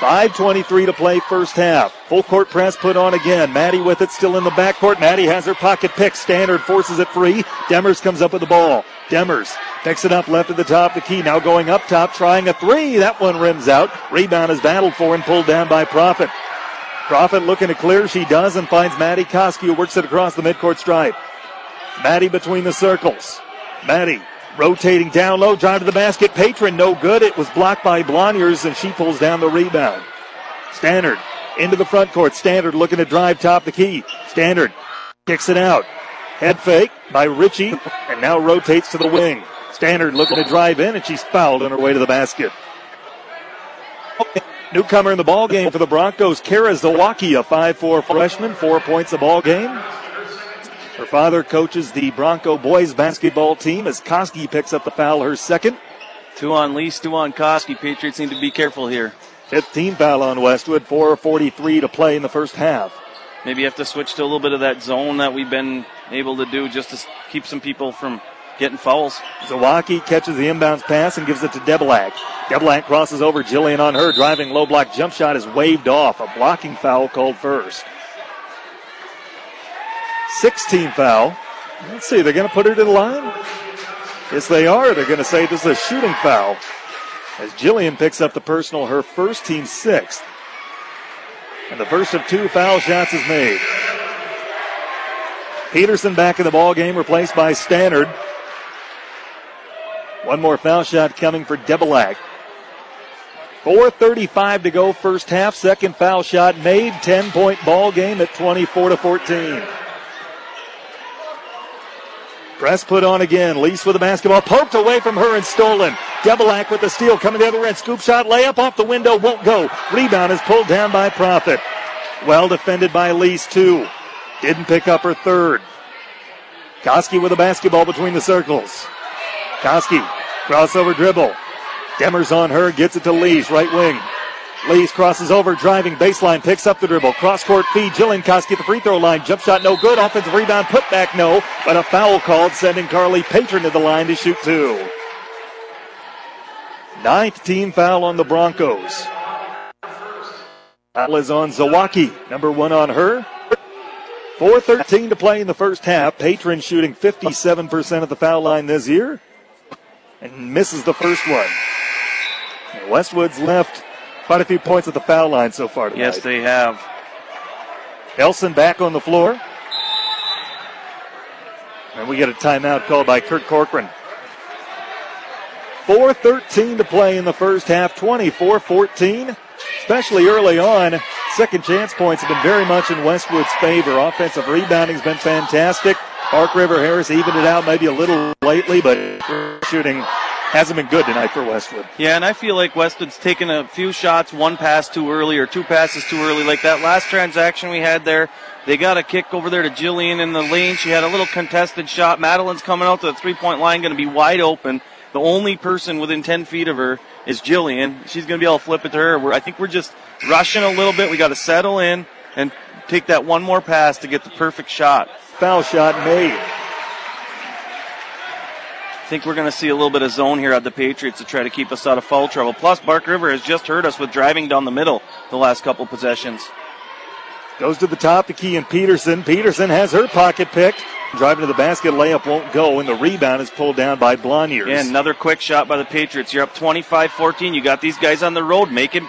5:23 to play first half. Full court press put on again. Maddie with it, still in the backcourt. Maddie has her pocket pick. Stannard forces it free. Demers comes up with the ball. Demers picks it up, left at the top. The key now going up top, trying a three. That one rims out. Rebound is battled for and pulled down by Proffitt. Proffitt looking to clear. She does and finds Maddie Koski, who works it across the midcourt stripe. Maddie between the circles. Maddie rotating down low, drive to the basket. Patron no good. It was blocked by Blaniars, and she pulls down the rebound. Stannard into the front court. Stannard looking to drive top the key. Stannard kicks it out. Head fake by Ritchie, and now rotates to the wing. Stannard looking to drive in, and she's fouled on her way to the basket. Newcomer in the ballgame for the Broncos, Kara Zawacki, a 5'4 freshman, 4 points a ballgame. Her father coaches the Bronco boys basketball team as Koski picks up the foul, her second. Two on Lees, two on Koski. Patriots need to be careful here. 15 foul on Westwood, 4:43 to play in the first half. Maybe you have to switch to a little bit of that zone that we've been able to do just to keep some people from getting fouls. Zawacki catches the inbounds pass and gives it to Debelak. Debelak crosses over, Jillian on her, driving low block jump shot is waved off. A blocking foul called first. 16 foul. Let's see, they're going to put her to the line? Yes, they are. They're going to say this is a shooting foul. As Jillian picks up the personal, her first, team sixth. And the first of two foul shots is made. Peterson back in the ballgame, replaced by Stannard. One more foul shot coming for Debelak. 4:35 to go first half. Second foul shot made. 10-point ball game at 24-14. Press put on again. Lees with the basketball. Poked away from her and stolen. Debelak with the steal coming the other end. Scoop shot layup off the window. Won't go. Rebound is pulled down by Proffitt. Well defended by Lees, too. Didn't pick up her third. Koski with the basketball between the circles. Koski, crossover dribble. Demers on her, gets it to Lees, right wing. Lees crosses over, driving baseline, picks up the dribble. Cross-court feed, Jillian Koski at the free throw line. Jump shot no good, offensive rebound, put back no, but a foul called, sending Carly Patron to the line to shoot two. Ninth team foul on the Broncos. Foul is on Zawacki, number one on her. 4:13 to play in the first half. Patron shooting 57% at the foul line this year and misses the first one. Westwood's left quite a few points at the foul line so far tonight. Yes, they have. Nelson back on the floor. And we get a timeout called by Kurt Corcoran. 4:13 to play in the first half, 24-14. Especially early on, second chance points have been very much in Westwood's favor. Offensive rebounding has been fantastic. Bark River Harris evened it out maybe a little lately, but shooting hasn't been good tonight for Westwood. Yeah, and I feel like Westwood's taken a few shots, one pass too early or two passes too early. Like that last transaction we had there, they got a kick over there to Jillian in the lane. She had a little contested shot. Madeline's coming out to the three-point line, going to be wide open. The only person within 10 feet of her is Jillian. She's going to be able to flip it to her. I think we're just rushing a little bit. We got to settle in and take that one more pass to get the perfect shot. Foul shot made. I think we're going to see a little bit of zone here at the Patriots to try to keep us out of foul trouble. Plus, Bark River has just hurt us with driving down the middle the last couple possessions. Goes to the top to Keegan Peterson. Peterson has her pocket picked. Driving to the basket, layup won't go, and the rebound is pulled down by Blaniars. Yeah, another quick shot by the Patriots. You're up 25-14. You got these guys on the road. Make it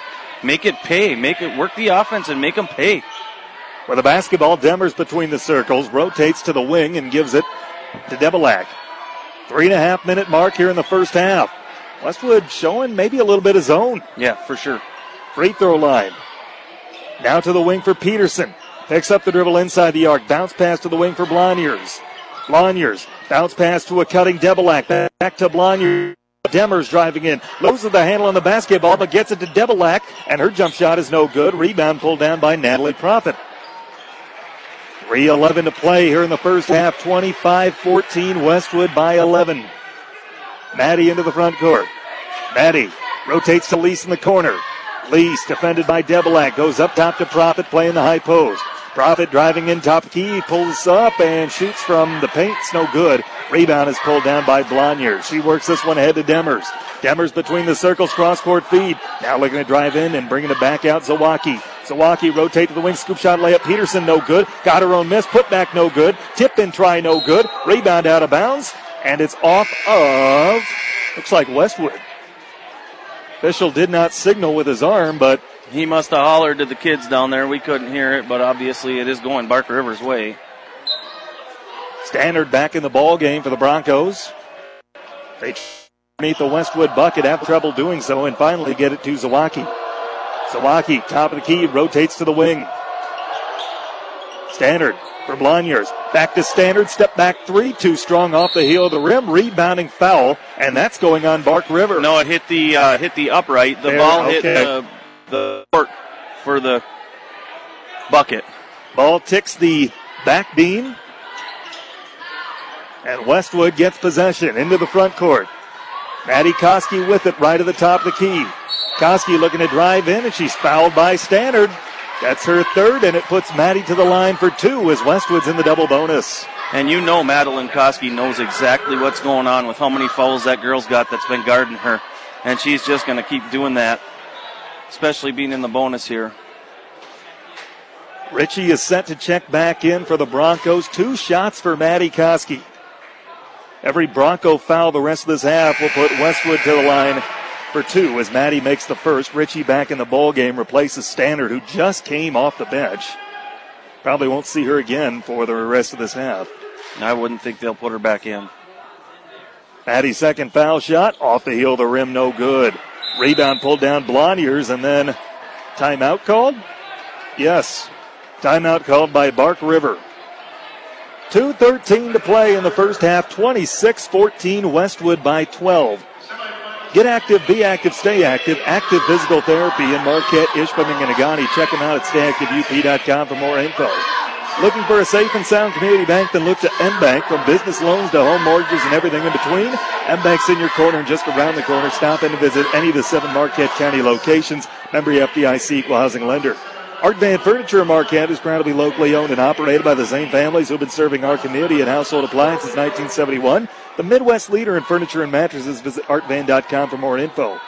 pay. Make it work the offense and make them pay. With the basketball, Demers between the circles, rotates to the wing and gives it to Debelak. 3.5 minute mark here in the first half. Westwood showing maybe a little bit of zone. Yeah, for sure. Free throw line. Now to the wing for Peterson. Picks up the dribble inside the arc. Bounce pass to the wing for Blaniars. Blaniars. Bounce pass to a cutting Debelak. Back to Blaniars. Demers driving in. Loses the handle on the basketball, but gets it to Debelak, and her jump shot is no good. Rebound pulled down by Natalie Proffitt. 3:11 to play here in the first half. 25-14, Westwood by 11. Maddie into the front court. Maddie rotates to Lees in the corner. Lees defended by Debelak. Goes up top to Proffitt, playing the high post. Proffitt driving in top key, pulls up and shoots from the paint. It's no good. Rebound is pulled down by Blaniars. She works this one ahead to Demers. Demers between the circles, cross-court feed. Now looking to drive in and bringing it back out, Zawacki. Zawacki rotate to the wing, scoop shot layup. Peterson no good. Got her own miss, put back no good. Tip in try no good. Rebound out of bounds, and it's off of, looks like Westwood. Official did not signal with his arm, but he must have hollered to the kids down there. We couldn't hear it, but obviously it is going Bark River's way. Stannard back in the ball game for the Broncos. They meet the Westwood bucket, have trouble doing so, and finally get it to Zawacki. Zawacki, top of the key, rotates to the wing. Stannard for Blaniars. Back to Stannard, step back three, too strong off the heel of the rim, rebounding foul, and that's going on Bark River. No, it hit the upright. The there, ball okay. Hit the court for the bucket. Ball ticks the back beam, and Westwood gets possession into the front court. Maddie Koski with it right at the top of the key. Koski looking to drive in, and she's fouled by Stannard. That's her third, and it puts Maddie to the line for two as Westwood's in the double bonus. And you know Madeline Koski knows exactly what's going on with how many fouls that girl's got that's been guarding her. And she's just going to keep doing that, especially being in the bonus here. Ritchie is set to check back in for the Broncos. Two shots for Maddie Koski. Every Bronco foul the rest of this half will put Westwood to the line for two as Maddie makes the first. Ritchie back in the ballgame, replaces Stannard, who just came off the bench. probably won't see her again for the rest of this half. I wouldn't think they'll put her back in. Patty's second foul shot, off the heel of the rim, no good. Rebound pulled down Blaniars, and then timeout called? Yes, timeout called by Bark River. 2:13 to play in the first half, 26-14, Westwood by 12. Get active, be active, stay active. Active Physical Therapy in Marquette, Ishpeming, and Negaunee. Check them out at stayactiveup.com for more info. Looking for a safe and sound community bank? Then look to mBank. From business loans to home mortgages and everything in between, mBank's in your corner and just around the corner. Stop in and visit any of the 7 Marquette County locations. Member FDIC, equal housing lender. Art Van Furniture in Marquette is proudly locally owned and operated by the same families who have been serving our community and household appliances since 1971. The Midwest leader in furniture and mattresses. Visit artvan.com for more info.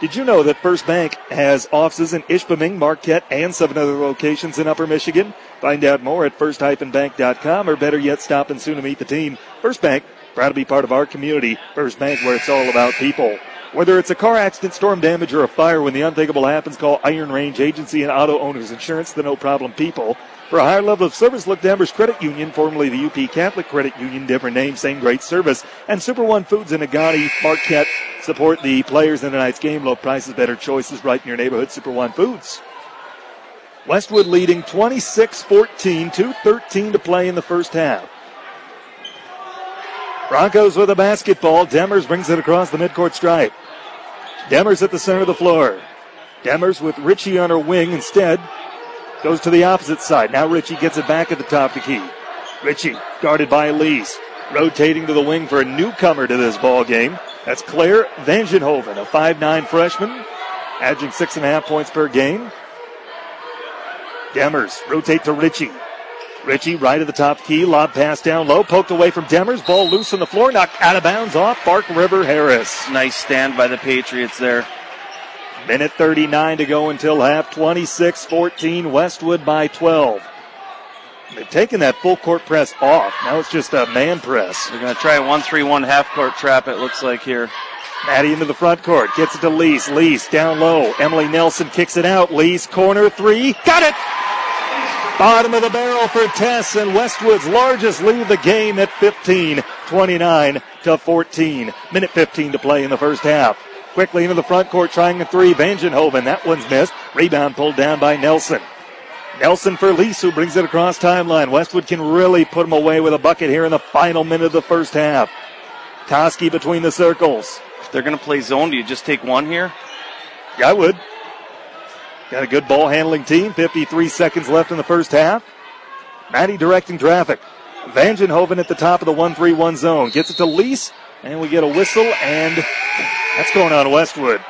Did you know that First Bank has offices in Ishpeming, Marquette, and 7 other locations in Upper Michigan? Find out more at first-bank.com, or better yet, stop and soon to meet the team. First Bank, proud to be part of our community. First Bank, where it's all about people. Whether it's a car accident, storm damage, or a fire, when the unthinkable happens, call Iron Range Agency and Auto Owners Insurance, the no-problem people. For a higher level of service, look to Embers Credit Union, formerly the UP Catholic Credit Union, different name, same great service. And Super One Foods in Negaunee, Marquette. Support the players in tonight's game. Low prices, better choices, right in your neighborhood, Super One Foods. Westwood leading 26-14, 2:13 to play in the first half. Broncos with a basketball. Demers brings it across the midcourt stripe. Demers at the center of the floor. Demers with Ritchie on her wing instead. Goes to the opposite side. Now Ritchie gets it back at the top of the key. Ritchie guarded by Lees. Rotating to the wing for a newcomer to this ball game. That's Claire Vangenhoven, a 5'9 freshman, averaging 6.5 points per game. Demers rotate to Ritchie. Ritchie right at the top key, lob pass down low, poked away from Demers, ball loose on the floor, knocked out of bounds off Bark River Harris. Nice stand by the Patriots there. Minute 39 to go until half, 26-14, Westwood by 12. They've taken that full court press off. Now it's just a man press. They're going to try a 1-3-1 half court trap, it looks like here. Maddie into the front court, gets it to Lees. Lees down low. Emily Nelson kicks it out. Lees corner three. Got it! Bottom of the barrel for Tess, and Westwood's largest lead of the game at 15, 29 to 14. Minute 15 to play in the first half. Quickly into the front court, trying a three. Vangenhoven, that one's missed. Rebound pulled down by Nelson. Nelson for Lees, who brings it across timeline. Westwood can really put him away with a bucket here in the final minute of the first half. Koski between the circles. If they're going to play zone, do you just take one here? Yeah, I would. Got a good ball handling team. 53 seconds left in the first half. Maddie directing traffic. Vangenhoven at the top of the 1-3-1 zone. Gets it to Lees, and we get a whistle, and that's going on Westwood.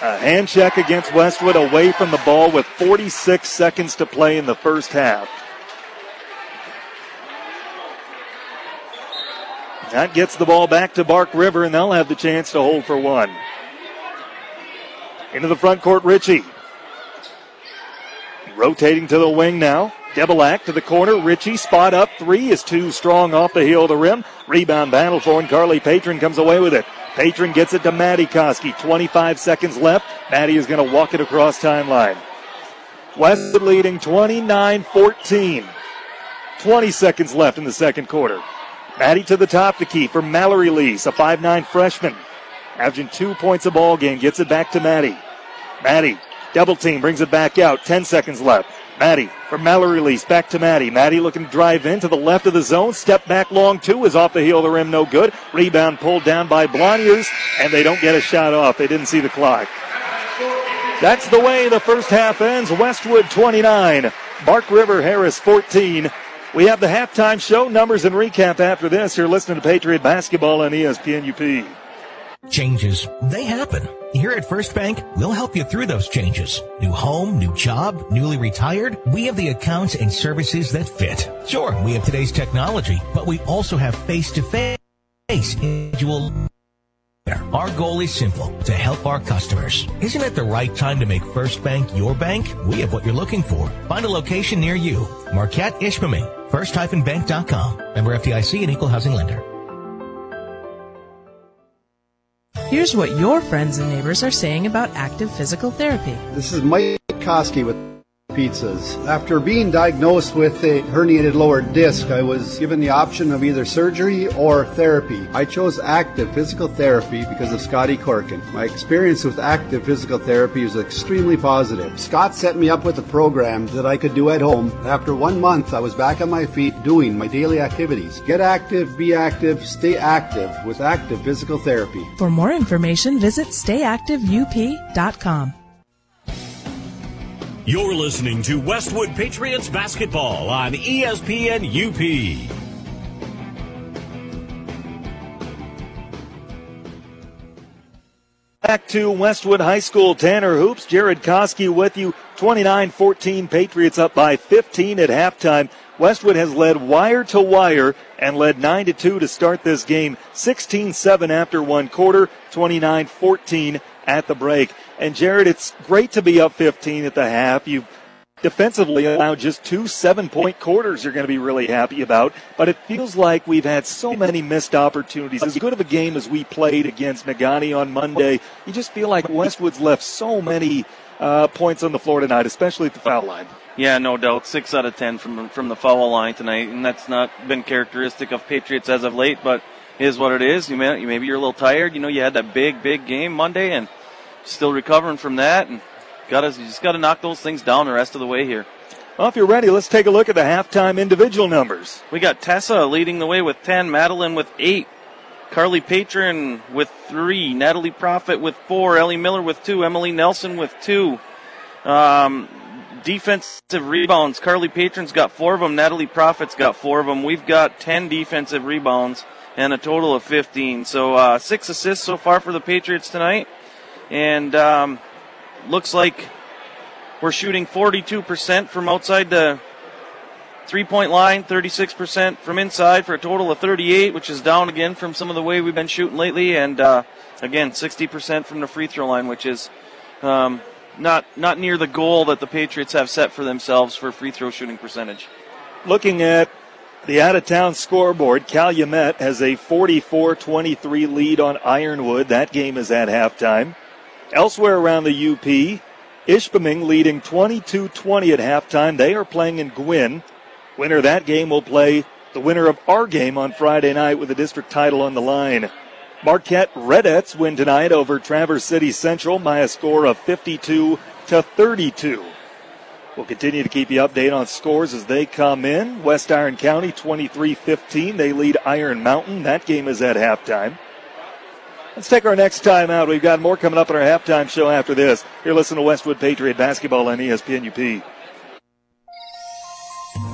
A hand check against Westwood away from the ball with 46 seconds to play in the first half. That gets the ball back to Bark River, and they'll have the chance to hold for one. Into the front court, Ritchie. Rotating to the wing now. Debelak to the corner. Ritchie, spot up. Three is too strong off the heel of the rim. Rebound battle for him. Carly Patron comes away with it. Patron gets it to Maddie Koski. 25 seconds left. Maddie is going to walk it across timeline. Westwood leading 29-14. 20 seconds left in the second quarter. Maddie to the top to key for Mallory Lees, a 5'9 freshman. Averaging 2 points a ball game. Gets it back to Maddie. Maddie, double team, brings it back out. 10 seconds left. Maddie, from Mallory Lees, back to Maddie. Maddie looking to drive in to the left of the zone. Step back long, two is off the heel of the rim, no good. Rebound pulled down by Blaniars, and they don't get a shot off. They didn't see the clock. That's the way the first half ends. Westwood 29, Bark River Harris 14. We have the halftime show, numbers, and recap after this. You're listening to Patriot Basketball on ESPN-UP. Changes, they happen. Here at First Bank, we'll help you through those changes. New home, new job, newly retired. We have the accounts and services that fit. Sure, we have today's technology, but we also have face-to-face individual. Our goal is simple, to help our customers. Isn't it the right time to make First Bank your bank? We have what you're looking for. Find a location near you. Marquette, Ishpeming, first-bank.com. Member FDIC and equal housing lender. Here's what your friends and neighbors are saying about Active Physical Therapy. This is Mike Koski with pizzas. After being diagnosed with a herniated lower disc, I was given the option of either surgery or therapy. I chose Active Physical Therapy because of Scotty Corcoran. My experience with Active Physical Therapy is extremely positive. Scott set me up with a program that I could do at home. After 1 month, I was back on my feet doing my daily activities. Get active, be active, stay active with Active Physical Therapy. For more information, visit stayactiveup.com. You're listening to Westwood Patriots basketball on ESPN-UP. Back to Westwood High School, Tanner Hoops. Jared Koski with you. 29-14, Patriots up by 15 at halftime. Westwood has led wire to wire and led 9-2 to start this game. 16-7 after one quarter, 29-14 at the break. And Jared, it's great to be up 15 at the half. You've defensively allowed just 2 7-point quarters you're going to be really happy about, but it feels like we've had so many missed opportunities. As good of a game as we played against Negaunee on Monday, you just feel like Westwood's left so many points on the floor tonight, especially at the foul line. Yeah, no doubt. 6 out of 10 from the foul line tonight, and that's not been characteristic of Patriots as of late, but is what it is. Maybe you're a little tired. You know, you had that big game Monday, and still recovering from that, and you just got to knock those things down the rest of the way here. Well, if you're ready, let's take a look at the halftime individual numbers. We got Tessa leading the way with 10, Madeline with 8, Carly Patron with 3, Natalie Proffitt with 4, Ellie Miller with 2, Emily Nelson with 2. Defensive rebounds, Carly Patron's got 4 of them, Natalie Proffitt's got 4 of them. We've got 10 defensive rebounds and a total of 15. So 6 assists so far for the Patriots tonight. And looks like we're shooting 42% from outside the three-point line, 36% from inside for a total of 38, which is down again from some of the way we've been shooting lately. And, again, 60% from the free throw line, which is not near the goal that the Patriots have set for themselves for free throw shooting percentage. Looking at the out-of-town scoreboard, Calumet has a 44-23 lead on Ironwood. That game is at halftime. Elsewhere around the UP, Ishpeming leading 22-20 at halftime. They are playing in Gwinn. Winner of that game will play the winner of our game on Friday night with a district title on the line. Marquette Redettes win tonight over Traverse City Central by a score of 52-32. We'll continue to keep you updated on scores as they come in. West Iron County 23-15. They lead Iron Mountain. That game is at halftime. Let's take our next time out. We've got more coming up on our halftime show after this. You're listening to Westwood Patriot Basketball on ESPN-UP.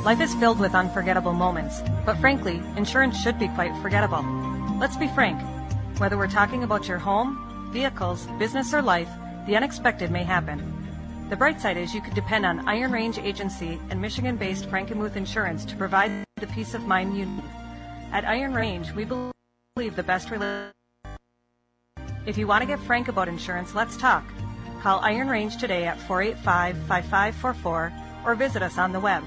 Life is filled with unforgettable moments, but frankly, insurance should be quite forgettable. Let's be frank. Whether we're talking about your home, vehicles, business, or life, the unexpected may happen. The bright side is you could depend on Iron Range Agency and Michigan-based Frankenmuth Insurance to provide the peace of mind you need. At Iron Range, we believe the best relationship. If you want to get frank about insurance, let's talk. Call Iron Range today at 485-5544 or visit us on the web.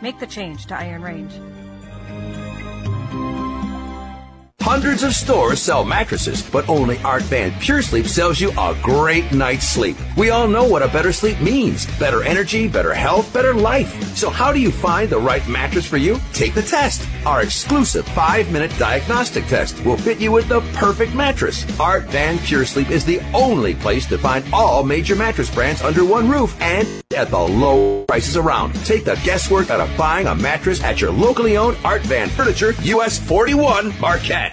Make the change to Iron Range. Hundreds of stores sell mattresses, but only Art Van Pure Sleep sells you a great night's sleep. We all know what a better sleep means. Better energy, better health, better life. So how do you find the right mattress for you? Take the test. Our exclusive 5-minute diagnostic test will fit you with the perfect mattress. Art Van Pure Sleep is the only place to find all major mattress brands under one roof and at the low prices around. Take the guesswork out of buying a mattress at your locally owned Art Van Furniture, US 41, Marquette.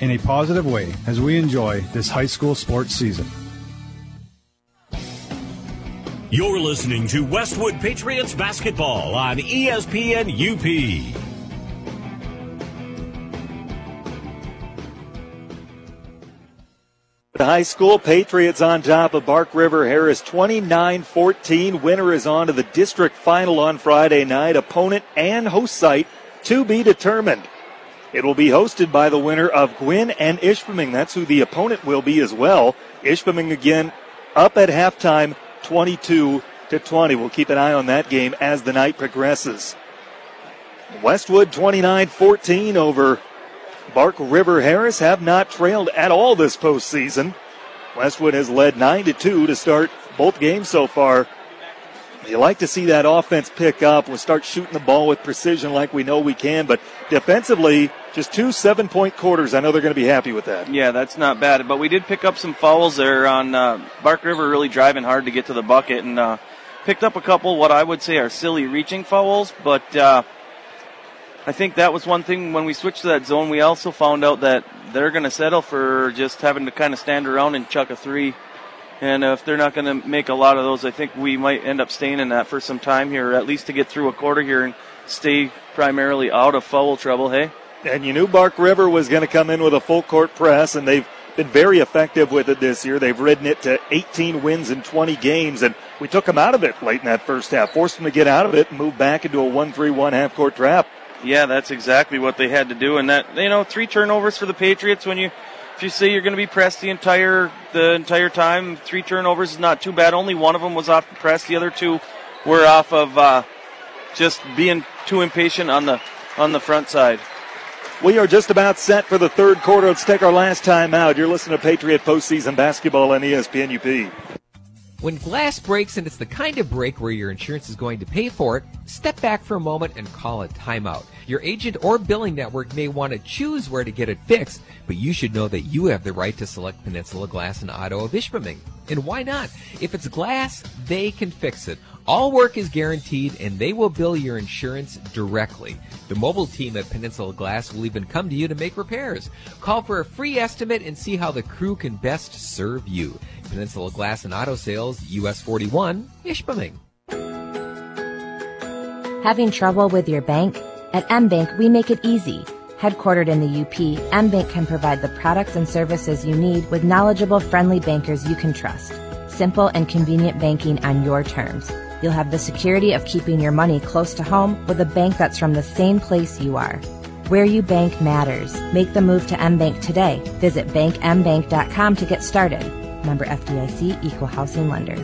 in a positive way as we enjoy this high school sports season. You're listening to Westwood Patriots Basketball on ESPN-UP. the high school. Patriots on top of Bark River Harris 29-14. Winner is on to the district final on Friday night. Opponent and host site to be determined. It will be hosted by the winner of Gwinn and Ishpeming. That's who the opponent will be as well. Ishpeming again up at halftime 22-20. We'll keep an eye on that game as the night progresses. Westwood 29-14 over Bark River Harris, have not trailed at all this postseason. Westwood has led 9-2 to start both games so far. You like to see that offense pick up. We'll start shooting the ball with precision like we know we can, but defensively, just 2 7-point quarters. I know they're going to be happy with that. Yeah, that's not bad, but we did pick up some fouls there on Bark River really driving hard to get to the bucket and picked up a couple what I would say are silly reaching fouls, but I think that was one thing when we switched to that zone. We also found out that they're going to settle for just having to kind of stand around and chuck a three. And if they're not going to make a lot of those, I think we might end up staying in that for some time here, at least to get through a quarter here and stay primarily out of foul trouble, hey? And you knew Bark River was going to come in with a full court press, and they've been very effective with it this year. They've ridden it to 18 wins in 20 games, and we took them out of it late in that first half, forced them to get out of it and move back into a 1-3-1 half-court trap. Yeah, that's exactly what they had to do, and that, you know, 3 turnovers for the Patriots. When if you say you're going to be pressed the entire time, 3 turnovers is not too bad. Only one of them was off the press; the other 2 were off of just being too impatient on the front side. We are just about set for the third quarter. Let's take our last time out. You're listening to Patriot Postseason Basketball on ESPN-UP. When glass breaks, and it's the kind of break where your insurance is going to pay for it, step back for a moment and call a timeout. Your agent or billing network may want to choose where to get it fixed, but you should know that you have the right to select Peninsula Glass and Auto of Ishpeming. And why not? If it's glass, they can fix it. All work is guaranteed, and they will bill your insurance directly. The mobile team at Peninsula Glass will even come to you to make repairs. Call for a free estimate and see how the crew can best serve you. Peninsula Glass and Auto Sales, US 41, Ishpeming. Having trouble with your bank? At mBank, we make it easy. Headquartered in the UP, mBank can provide the products and services you need with knowledgeable, friendly bankers you can trust. Simple and convenient banking on your terms. You'll have the security of keeping your money close to home with a bank that's from the same place you are. Where you bank matters. Make the move to mBank today. Visit bankmbank.com to get started. Member FDIC, Equal Housing Lender.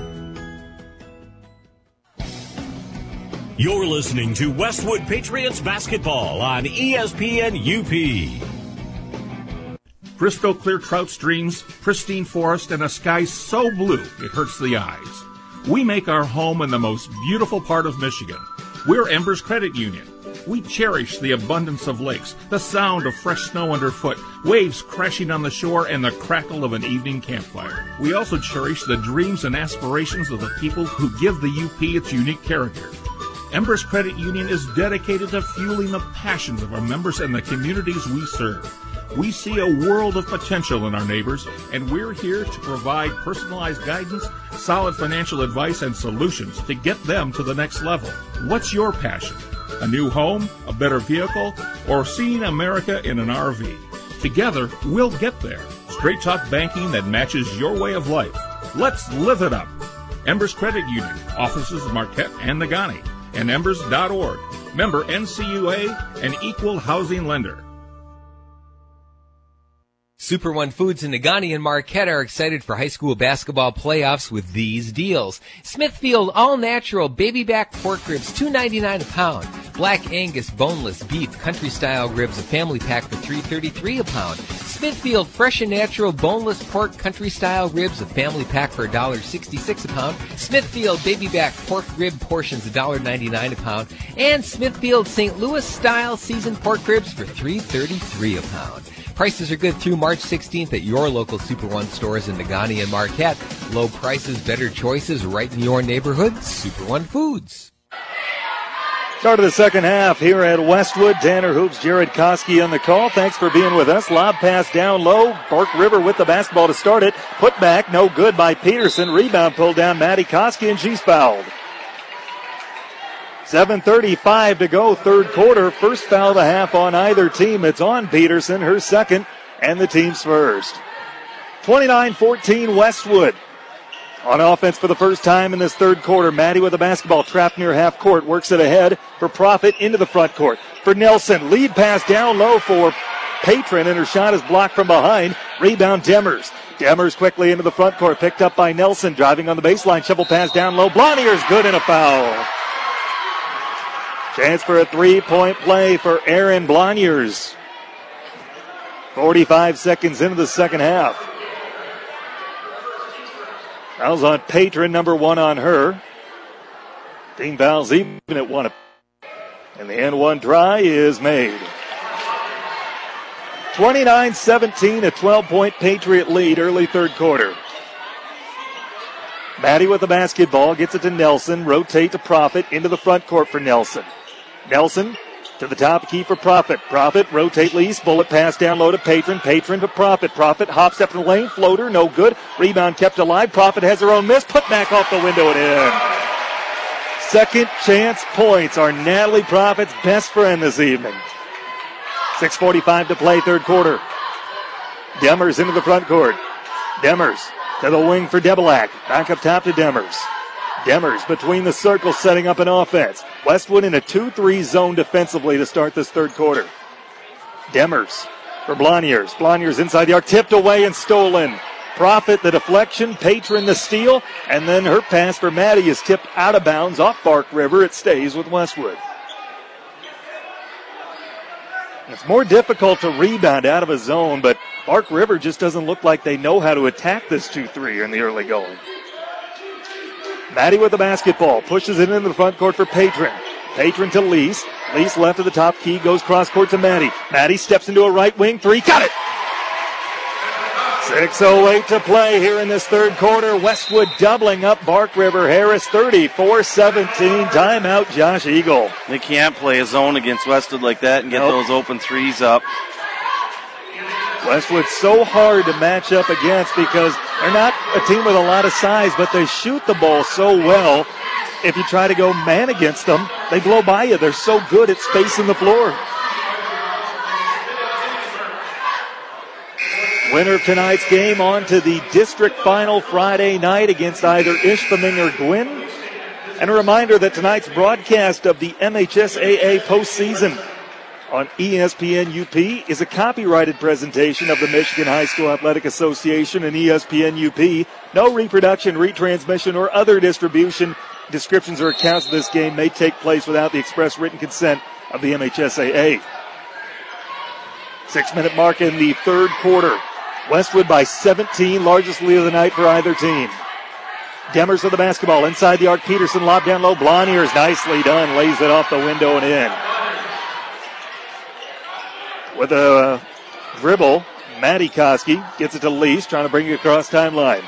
You're listening to Westwood Patriots Basketball on ESPN-UP. Crystal clear trout streams, pristine forest, and a sky so blue it hurts the eyes. We make our home in the most beautiful part of Michigan. We're Embers Credit Union. We cherish the abundance of lakes, the sound of fresh snow underfoot, waves crashing on the shore, and the crackle of an evening campfire. We also cherish the dreams and aspirations of the people who give the UP its unique character. Embers Credit Union is dedicated to fueling the passions of our members and the communities we serve. We see a world of potential in our neighbors, and we're here to provide personalized guidance, solid financial advice, and solutions to get them to the next level. What's your passion? A new home, a better vehicle, or seeing America in an RV? Together, we'll get there. Straight talk banking that matches your way of life. Let's live it up. Embers Credit Union, offices of Marquette and Negaunee, and embers.org. Member NCUA and Equal Housing Lender. Super One Foods in Negaunee and Marquette are excited for high school basketball playoffs with these deals. Smithfield all-natural baby back pork ribs, $2.99 a pound. Black Angus boneless beef country-style ribs, a family pack for $3.33 a pound. Smithfield fresh and natural boneless pork country-style ribs, a family pack for $1.66 a pound. Smithfield baby back pork rib portions, $1.99 a pound. And Smithfield St. Louis-style seasoned pork ribs for $3.33 a pound. Prices are good through March 16th at your local Super One stores in Negaunee and Marquette. Low prices, better choices, right in your neighborhood. Super One Foods. Start of the second half here at Westwood. Tanner Hoops, Jared Koski on the call. Thanks for being with us. Lob pass down low. Bark River with the basketball to start it. Put back, no good by Peterson. Rebound pulled down Maddie Koski, and she's fouled. 7:35 to go, third quarter. First foul of the half on either team. It's on Peterson, her second, and the team's first. 29-14 Westwood. On offense for the first time in this third quarter. Maddie with the basketball trapped near half court. Works it ahead for Proffitt into the front court. For Nelson, lead pass down low for Patron, and her shot is blocked from behind. Rebound Demers. Demers quickly into the front court. Picked up by Nelson. Driving on the baseline. Shovel pass down low. Blaniars good and a foul. Chance for a three-point play for Erin Blaniars. 45 seconds into the second half. Fouls on Patron, number one on her. Team fouls even at one. And the end one try is made. 29-17, a 12-point Patriot lead early third quarter. Maddie with the basketball, gets it to Nelson, rotate to Proffitt, into the front court for Nelson. Nelson to the top key for Proffitt. Proffitt, rotate Lees, bullet pass down low to Patron. Patron to Proffitt. Proffitt hops up in the lane, floater, no good. Rebound kept alive. Proffitt has her own miss, put back off the window and in. Second chance points are Natalie Proffitt's best friend this evening. 6:45 to play, third quarter. Demers into the front court. Demers to the wing for Debelak. Back up top to Demers. Demers between the circles setting up an offense. Westwood in a 2-3 zone defensively to start this third quarter. Demers for Blaniars. Blaniars inside the arc, tipped away and stolen. Proffitt the deflection, Patron the steal, and then her pass for Maddie is tipped out of bounds off Bark River. It stays with Westwood. It's more difficult to rebound out of a zone, but Bark River just doesn't look like they know how to attack this 2-3 in the early going. Maddie with the basketball, pushes it into the front court for Patron. Patron to Lees. Lees left of the top key, goes cross court to Maddie. Maddie steps into a right wing three, got it! 6:08 to play here in this third quarter. Westwood doubling up Bark River Harris, 34-17. Timeout, Josh Eagle. They can't play a zone against Westwood like that and get those open threes up. Westwood's so hard to match up against because they're not a team with a lot of size, but they shoot the ball so well. If you try to go man against them, they blow by you. They're so good at spacing the floor. Winner of tonight's game on to the district final Friday night against either Ishpeming or Gwinn. And a reminder that tonight's broadcast of the MHSAA postseason on ESPN-UP is a copyrighted presentation of the Michigan High School Athletic Association and ESPN-UP. No reproduction, retransmission, or other distribution. Descriptions or accounts of this game may take place without the express written consent of the MHSAA. 6-minute mark in the third quarter. Westwood by 17, largest lead of the night for either team. Demers with the basketball. Inside the arc, Peterson lobbed down low. Blaniars nicely done. Lays it off the window and in. With a dribble, Maddie Koski gets it to Lees, trying to bring it across timeline.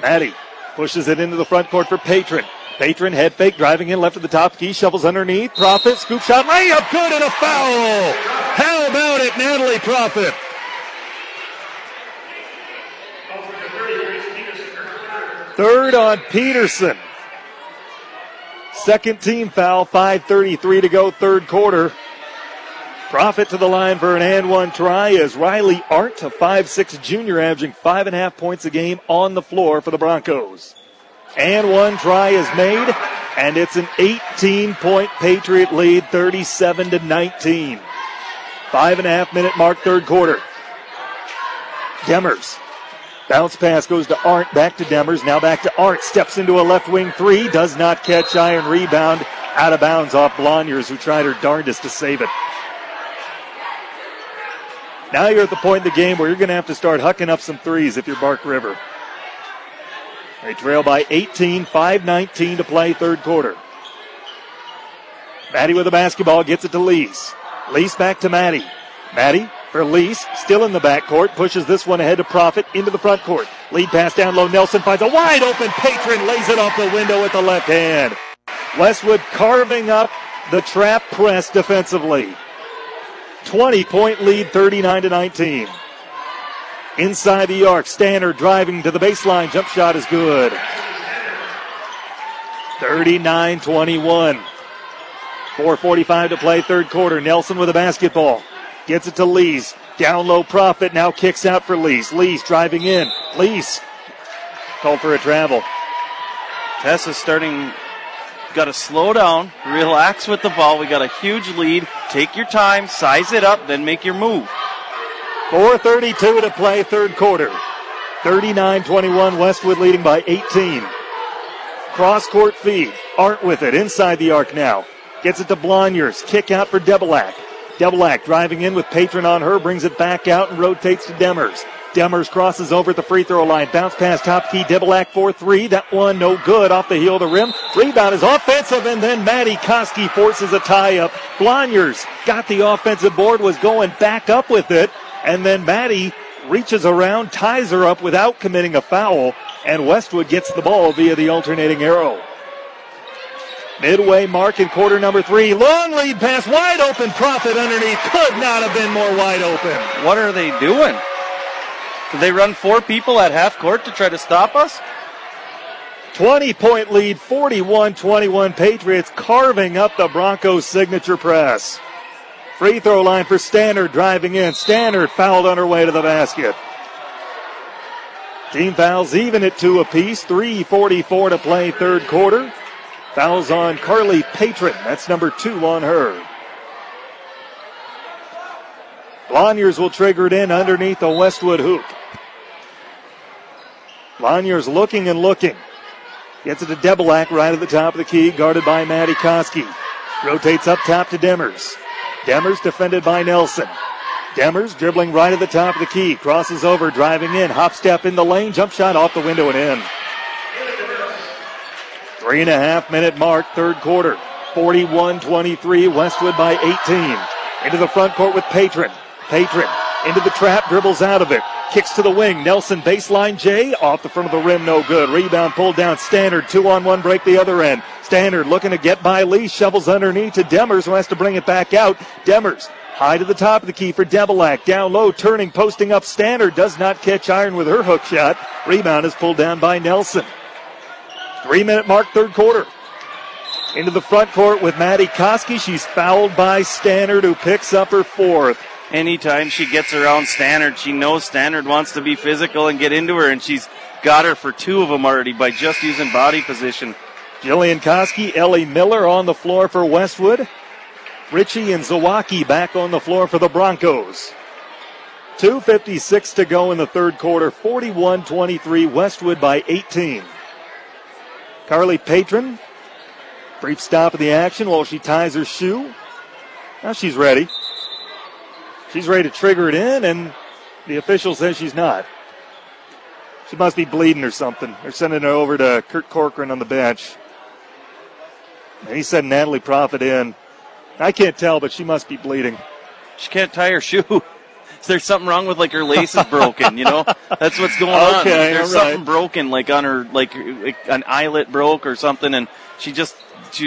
Maddie pushes it into the front court for Patron. Patron head fake, driving in left of the top key, shovels underneath. Proffitt, scoop shot, layup, good and a foul. How about it, Natalie Proffitt? Third on Peterson. Second team foul, 5:33 to go, third quarter. Proffitt to the line for an and one try as Riley Art, a 5'6 junior, averaging 5.5 points a game on the floor for the Broncos. And one try is made, and it's an 18-point Patriot lead, 37-19. 5.5-minute mark, third quarter. Demers. Bounce pass goes to Arndt, back to Demers, now back to Arndt. Steps into a left wing three, does not catch, iron rebound, out of bounds off Blaniars, who tried her darndest to save it. Now you're at the point in the game where you're going to have to start hucking up some threes if you're Bark River. They trail by 18, 5:19 to play third quarter. Maddie with the basketball, gets it to Lees. Lees back to Maddie. Maddie for Lees, still in the backcourt, pushes this one ahead to Proffitt into the front court. Lead pass down low, Nelson finds a wide open Patron, lays it off the window with the left hand. Westwood carving up the trap press defensively. 20-point lead, 39-19. Inside the arc, Stannard driving to the baseline. Jump shot is good. 39-21. 4:45 to play, third quarter. Nelson with a basketball. Gets it to Lees. Down low, Proffitt now kicks out for Lees. Lees driving in. Lees called for a travel. Tessa's starting, got to slow down, relax with the ball. We got a huge lead. Take your time, size it up, then make your move. 4:32 to play, third quarter. 39-21, Westwood leading by 18. Cross-court feed. Art with it, inside the arc now. Gets it to Blaniars. Kick out for Debelak. Debelak driving in with Patron on her, brings it back out and rotates to Demers. Demers crosses over at the free throw line. Bounce pass top key. Debelak 4-3. That one no good. Off the heel of the rim. Rebound is offensive, and then Maddie Koski forces a tie-up. Blaniars got the offensive board, was going back up with it, and then Maddie reaches around, ties her up without committing a foul, and Westwood gets the ball via the alternating arrow. Midway mark in quarter number three. Long lead pass, wide open. Proffitt underneath. Could not have been more wide open. What are they doing? Did they run four people at half court to try to stop us? 20-point lead, 41-21 Patriots, carving up the Broncos' signature press. Free throw line for Stannard driving in. Stannard fouled on her way to the basket. Team fouls even at two apiece. 3:44 to play, third quarter. Fouls on Carly Patron. That's number two on her. Blaniars will trigger it in underneath the Westwood hoop. Blaniars looking and looking. Gets it to Debelak right at the top of the key, guarded by Maddie Koski. Rotates up top to Demers. Demers defended by Nelson. Demers dribbling right at the top of the key. Crosses over, driving in. Hop step in the lane. Jump shot off the window and in. 3.5 minute mark, third quarter. 41-23, Westwood by 18. Into the front court with Patron. Patron into the trap, dribbles out of it. Kicks to the wing. Nelson baseline J. Off the front of the rim, no good. Rebound pulled down. Stannard, 2-on-1 break the other end. Stannard looking to get by Lee. Shovels underneath to Demers, who has to bring it back out. Demers high to the top of the key for Debelak. Down low, turning, posting up. Stannard does not catch iron with her hook shot. Rebound is pulled down by Nelson. 3 minute mark, third quarter. Into the front court with Maddie Koski. She's fouled by Stannard, who picks up her fourth. Anytime she gets around Stannard, she knows Stannard wants to be physical and get into her, and she's got her for two of them already by just using body position. Jillian Koski, Ellie Miller on the floor for Westwood. Ritchie and Zawacki back on the floor for the Broncos. 2:56 to go in the third quarter. 41-23, Westwood by 18. Carly Patron, brief stop of the action while she ties her shoe. Now she's ready. She's ready to trigger it in, and the official says she's not. She must be bleeding or something. They're sending her over to Kurt Corcoran on the bench. And he said Natalie Proffitt in. I can't tell, but she must be bleeding. She can't tie her shoe. Is there something wrong with, like, her lace is broken, you know? That's what's going on. Like, there's something broken, like, on her, like an eyelet broke or something, and she was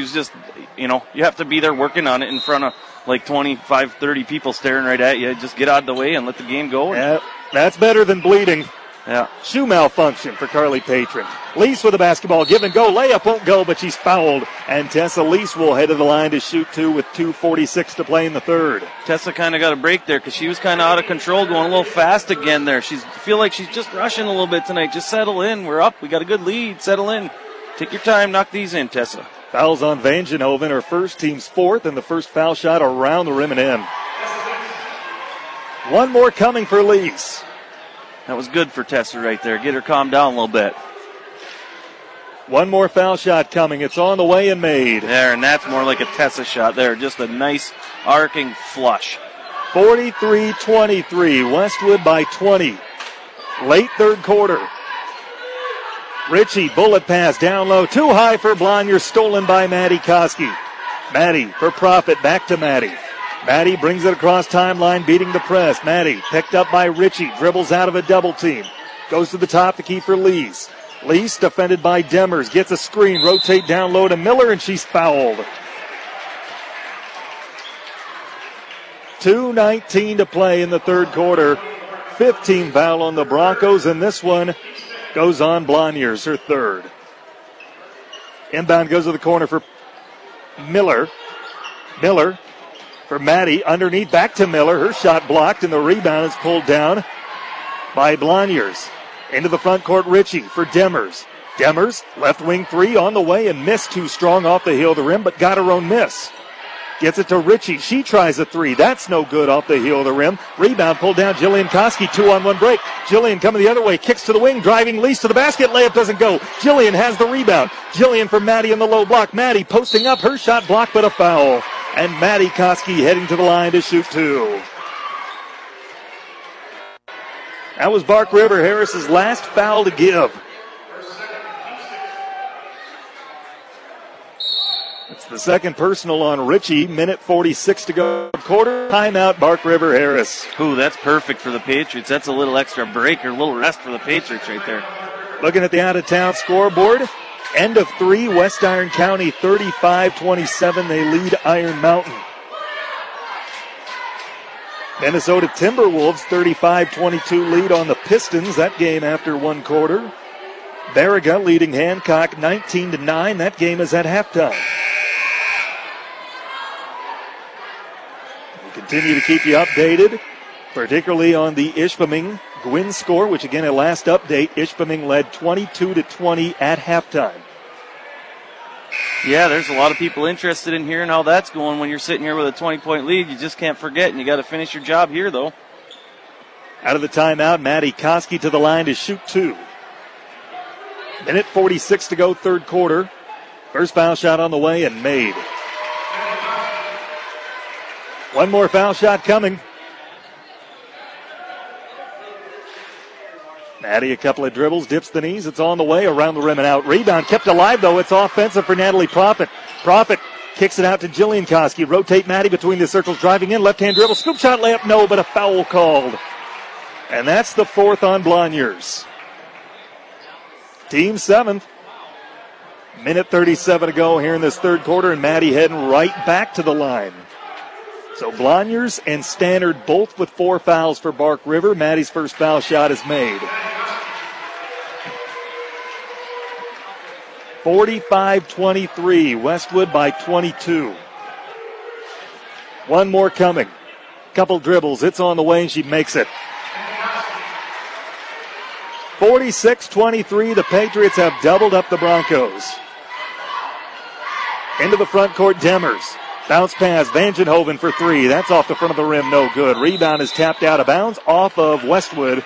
just, you know, you have to be there working on it in front of, like, 25, 30 people staring right at you. Just get out of the way and let the game go. Yeah, that's better than bleeding. Yeah. Shoe malfunction for Carly Patron. Lees with the basketball. Give and go. Layup won't go, but she's fouled. And Tessa Lees will head to the line to shoot two with 2:46 to play in the third. Tessa kind of got a break there because she was kind of out of control, going a little fast again there. She's feel like she's just rushing a little bit tonight. Just settle in. We're up. We got a good lead. Settle in. Take your time. Knock these in, Tessa. Fouls on Vangenhoven, her first, team's fourth, and the first foul shot around the rim and in. One more coming for Lees. That was good for Tessa right there. Get her calmed down a little bit. One more foul shot coming. It's on the way and made. There, and that's more like a Tessa shot there. Just a nice arcing flush. 43-23. Westwood by 20. Late third quarter. Ritchie, bullet pass down low. Too high for Blaniars. Stolen by Maddie Koski. Maddie for Proffitt. Back to Maddie. Maddie brings it across timeline, beating the press. Maddie picked up by Ritchie, dribbles out of a double team. Goes to the top to keep for Lees. Lees defended by Demers. Gets a screen, rotate down low to Miller, and she's fouled. 2:19 to play in the third quarter. 15 foul on the Broncos, and this one goes on Blaniars, her third. Inbound goes to the corner for Miller. Miller for Maddie. Underneath, back to Miller. Her shot blocked, and the rebound is pulled down by Blaniars. Into the front court, Ritchie for Demers. Demers, left wing three on the way and missed too strong off the heel of the rim, but got her own miss. Gets it to Ritchie. She tries a three. That's no good off the heel of the rim. Rebound pulled down. Jillian Koski, 2-on-1 break. Jillian coming the other way. Kicks to the wing. Driving Lees to the basket. Layup doesn't go. Jillian has the rebound. Jillian for Maddie in the low block. Maddie posting up. Her shot blocked, but a foul. And Maddie Koski heading to the line to shoot two. That was Bark River Harris's last foul to give. It's the second personal on Ritchie. Minute 46 to go. Quarter timeout, Bark River Harris. Ooh, that's perfect for the Patriots. That's a little extra break or a little rest for the Patriots right there. Looking at the out-of-town scoreboard. End of three, West Iron County 35-27. They lead Iron Mountain. Minnesota Timberwolves 35-22 lead on the Pistons. That game after one quarter. Barriga leading Hancock 19-9. That game is at halftime. Continue to keep you updated, particularly on the Ishpeming Gwinn score, which again, at last update, Ishpeming led 22-20 at halftime. Yeah, there's a lot of people interested in hearing how that's going when you're sitting here with a 20-point lead. You just can't forget, and you got to finish your job here, though. Out of the timeout, Maddie Koski to the line to shoot two. Minute 46 to go, third quarter. First foul shot on the way and made. One more foul shot coming. Maddie, a couple of dribbles, dips the knees. It's on the way, around the rim and out. Rebound kept alive, though. It's offensive for Natalie Proffitt. Proffitt kicks it out to Jillian Koski. Rotate Maddie between the circles, driving in. Left-hand dribble, scoop shot, layup, no, but a foul called. And that's the fourth on Blaniars. Team seventh. Minute 37 to go here in this third quarter, and Maddie heading right back to the line. So Blaniars and Stannard both with four fouls for Bark River. Maddie's first foul shot is made. 45-23, Westwood by 22. One more coming. Couple dribbles. It's on the way, and she makes it. 46-23, the Patriots have doubled up the Broncos. Into the front court, Demers. Bounce pass, Vangenhoven for three. That's off the front of the rim, no good. Rebound is tapped out of bounds off of Westwood.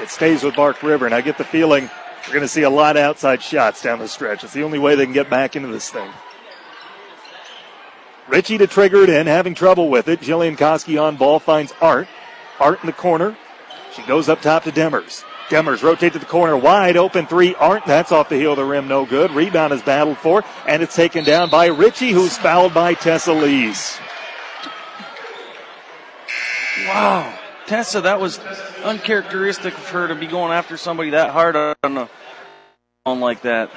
It stays with Bark River, and I get the feeling we're going to see a lot of outside shots down the stretch. It's the only way they can get back into this thing. Ritchie to trigger it in, having trouble with it. Jillian Koski on ball, finds Art. Art in the corner. She goes up top to Demers. Demers rotate to the corner, wide open three. Art, that's off the heel of the rim, no good. Rebound is battled for, and it's taken down by Ritchie, who's fouled by Tessa Lees. Wow, Tessa, that was uncharacteristic of her to be going after somebody that hard on like that.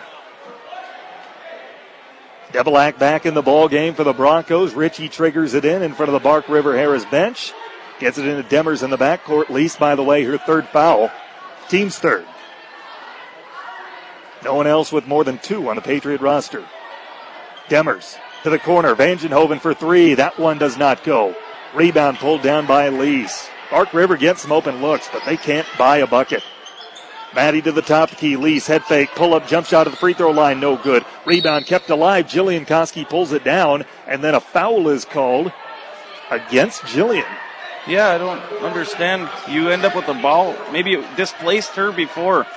Debelak back in the ball game for the Broncos. Ritchie triggers it in front of the Bark River Harris bench. Gets it into Demers in the backcourt. Lees, by the way, her third foul. Team's third. No one else with more than two on the Patriot roster. Demers to the corner. Vangenhoven for three. That one does not go. Rebound pulled down by Lees. Bark River gets some open looks, but they can't buy a bucket. Maddie to the top key. Lees head fake. Pull up. Jump shot at the free throw line. No good. Rebound kept alive. Jillian Koski pulls it down, and then a foul is called against Jillian. Yeah, I don't understand. You end up with the ball. Maybe it displaced her before.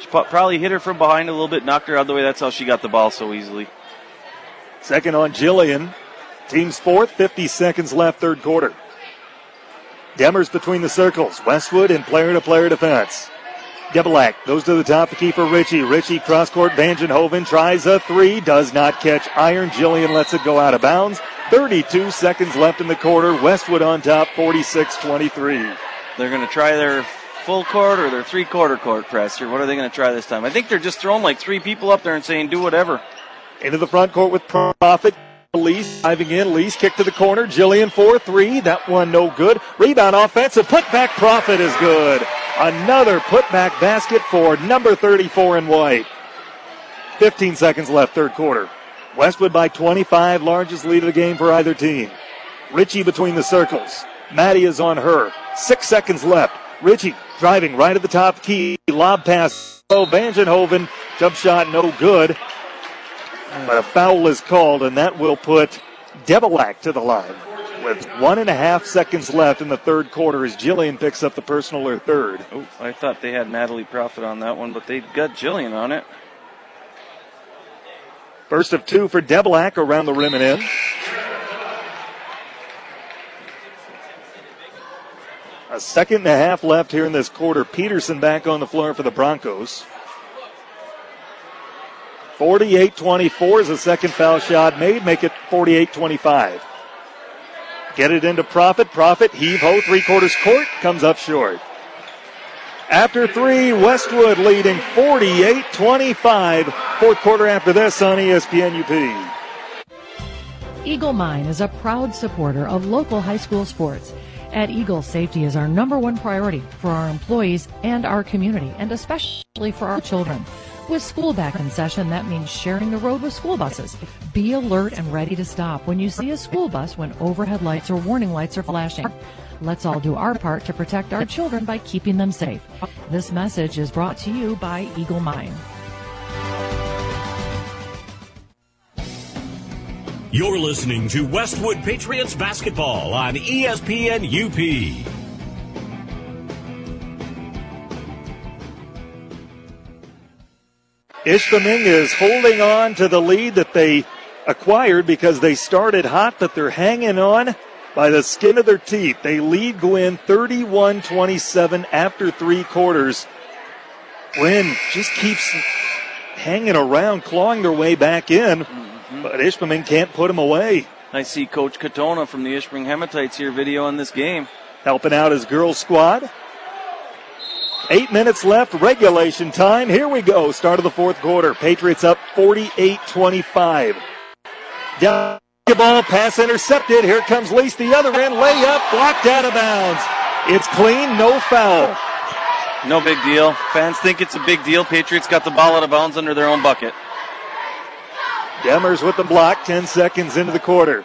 She probably hit her from behind a little bit, knocked her out of the way. That's how she got the ball so easily. Second on Jillian. Team's fourth, 50 seconds left, third quarter. Demers between the circles. Westwood in player-to-player defense. Debelak goes to the top to keep for Ritchie. Ritchie cross-court. Vangenhoven tries a three. Does not catch iron. Jillian lets it go out of bounds. 32 seconds left in the quarter. Westwood on top, 46-23. They're going to try their full court or their three-quarter court press here. What are they going to try this time? I think they're just throwing like three people up there and saying, do whatever. Into the front court with Proffitt. Lees diving in. Lees kick to the corner. Jillian 4-3. That one no good. Rebound offensive. Putback Proffitt is good. Another putback basket for number 34 in white. 15 seconds left, third quarter. Westwood by 25, largest lead of the game for either team. Ritchie between the circles. Maddie is on her. 6 seconds left. Ritchie driving right at the top key. Lob pass. Oh, Vangenhoven. Jump shot no good. But a foul is called, and that will put Debelak to the line. With 1.5 seconds left in the third quarter as Jillian picks up the personal or third. Oh, I thought they had Natalie Proffitt on that one, but they got Jillian on it. First of two for Debelak around the rim and in. A second and a half left here in this quarter. Peterson back on the floor for the Broncos. 48-24 is a second foul shot made. Make it 48-25. Get it into Proffitt. Proffitt, heave-ho, three-quarters court, comes up short. After three, Westwood leading 48-25. Fourth quarter after this on ESPN-UP. Eagle Mine is a proud supporter of local high school sports. At Eagle, safety is our number one priority for our employees and our community, and especially for our children. With school back in session, that means sharing the road with school buses. Be alert and ready to stop when you see a school bus when overhead lights or warning lights are flashing. Let's all do our part to protect our children by keeping them safe. This message is brought to you by Eagle Mine. You're listening to Westwood Patriots basketball on ESPN-UP. Ishpeming is holding on to the lead that they acquired because they started hot, but they're hanging on by the skin of their teeth. They lead Gwinn 31-27 after three quarters. Gwinn just keeps hanging around, clawing their way back in, but Ishpeming can't put them away. I see Coach Katona from the Ishpeming Hematites here video on this game. Helping out his girls squad. 8 minutes left, regulation time. Here we go, start of the fourth quarter. Patriots up 48-25. Down the ball, pass intercepted. Here comes Lease the other end, layup, blocked out of bounds. It's clean, no foul. No big deal. Fans think it's a big deal. Patriots got the ball out of bounds under their own bucket. Demers with the block, 10 seconds into the quarter.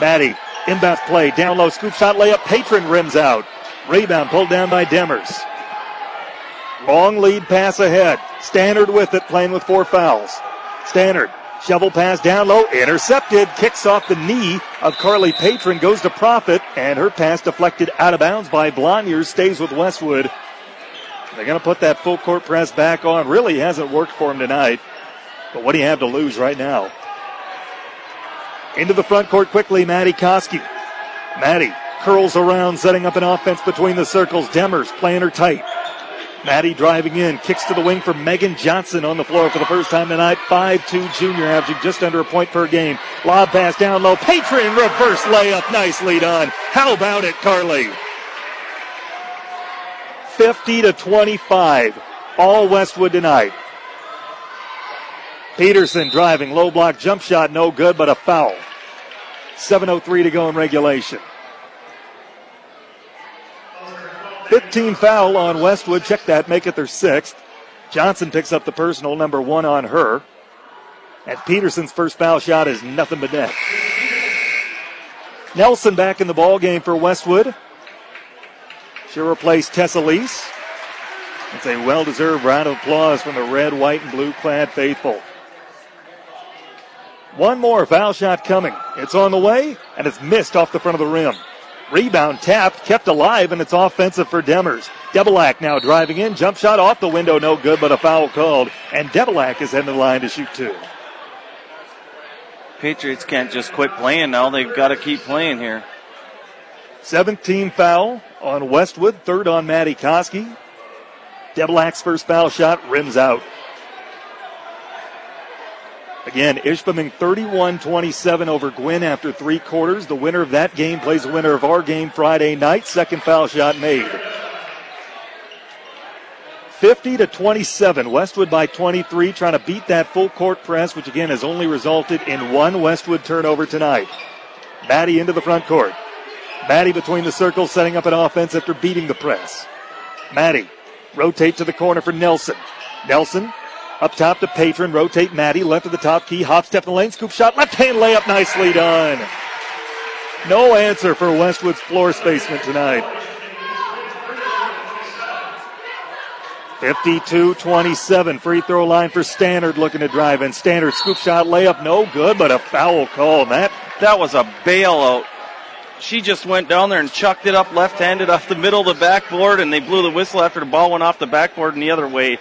Maddie, inbound play, down low, scoop shot, layup, Patron rims out. Rebound pulled down by Demers. Long lead pass ahead. Stannard with it, playing with four fouls. Stannard, shovel pass down low, intercepted, kicks off the knee of Carly Patron, goes to Proffitt, and her pass deflected out of bounds by Blaniars, stays with Westwood. They're going to put that full court press back on. Really hasn't worked for him tonight, but what do you have to lose right now? Into the front court quickly, Maddie Koski. Maddie curls around, setting up an offense between the circles. Demers playing her tight. Maddie driving in, kicks to the wing for Megan Johnson on the floor for the first time tonight. 5'2" junior, averaging just under a point per game. Lob pass down low. Patron reverse layup, nicely done. How about it, Carly? 50-25, all Westwood tonight. Peterson driving, low block jump shot, no good, but a foul. 7:03 to go in regulation. 15 foul on Westwood. Check that. Make it their sixth. Johnson picks up the personal, number one on her. And Peterson's first foul shot is nothing but net. Nelson back in the ball game for Westwood. She'll replace Tessa Lees. It's a well-deserved round of applause from the red, white, and blue-clad faithful. One more foul shot coming. It's on the way, and it's missed off the front of the rim. Rebound tapped, kept alive, and it's offensive for Demers. Debelak now driving in. Jump shot off the window, no good, but a foul called. And Debelak is in the line to shoot two. Patriots can't just quit playing now. They've got to keep playing here. 17 foul on Westwood, third on Maddie Koski. Debelak's first foul shot rims out. Again, Ishpeming 31-27 over Gwinn after three quarters. The winner of that game plays the winner of our game Friday night. Second foul shot made. 50-27. Westwood by 23, trying to beat that full court press, which again has only resulted in one Westwood turnover tonight. Maddie into the front court. Maddie between the circles, setting up an offense after beating the press. Maddie rotate to the corner for Nelson. Nelson up top to Patron, rotate Maddie, left of the top key, hop step in the lane, scoop shot, left hand layup, nicely done. No answer for Westwood's floor spaceman tonight. 52-27, free throw line for Stannard, looking to drive in. Stannard scoop shot layup, no good, but a foul call. That was a bailout. She just went down there and chucked it up left-handed off the middle of the backboard, and they blew the whistle after the ball went off the backboard and the other way.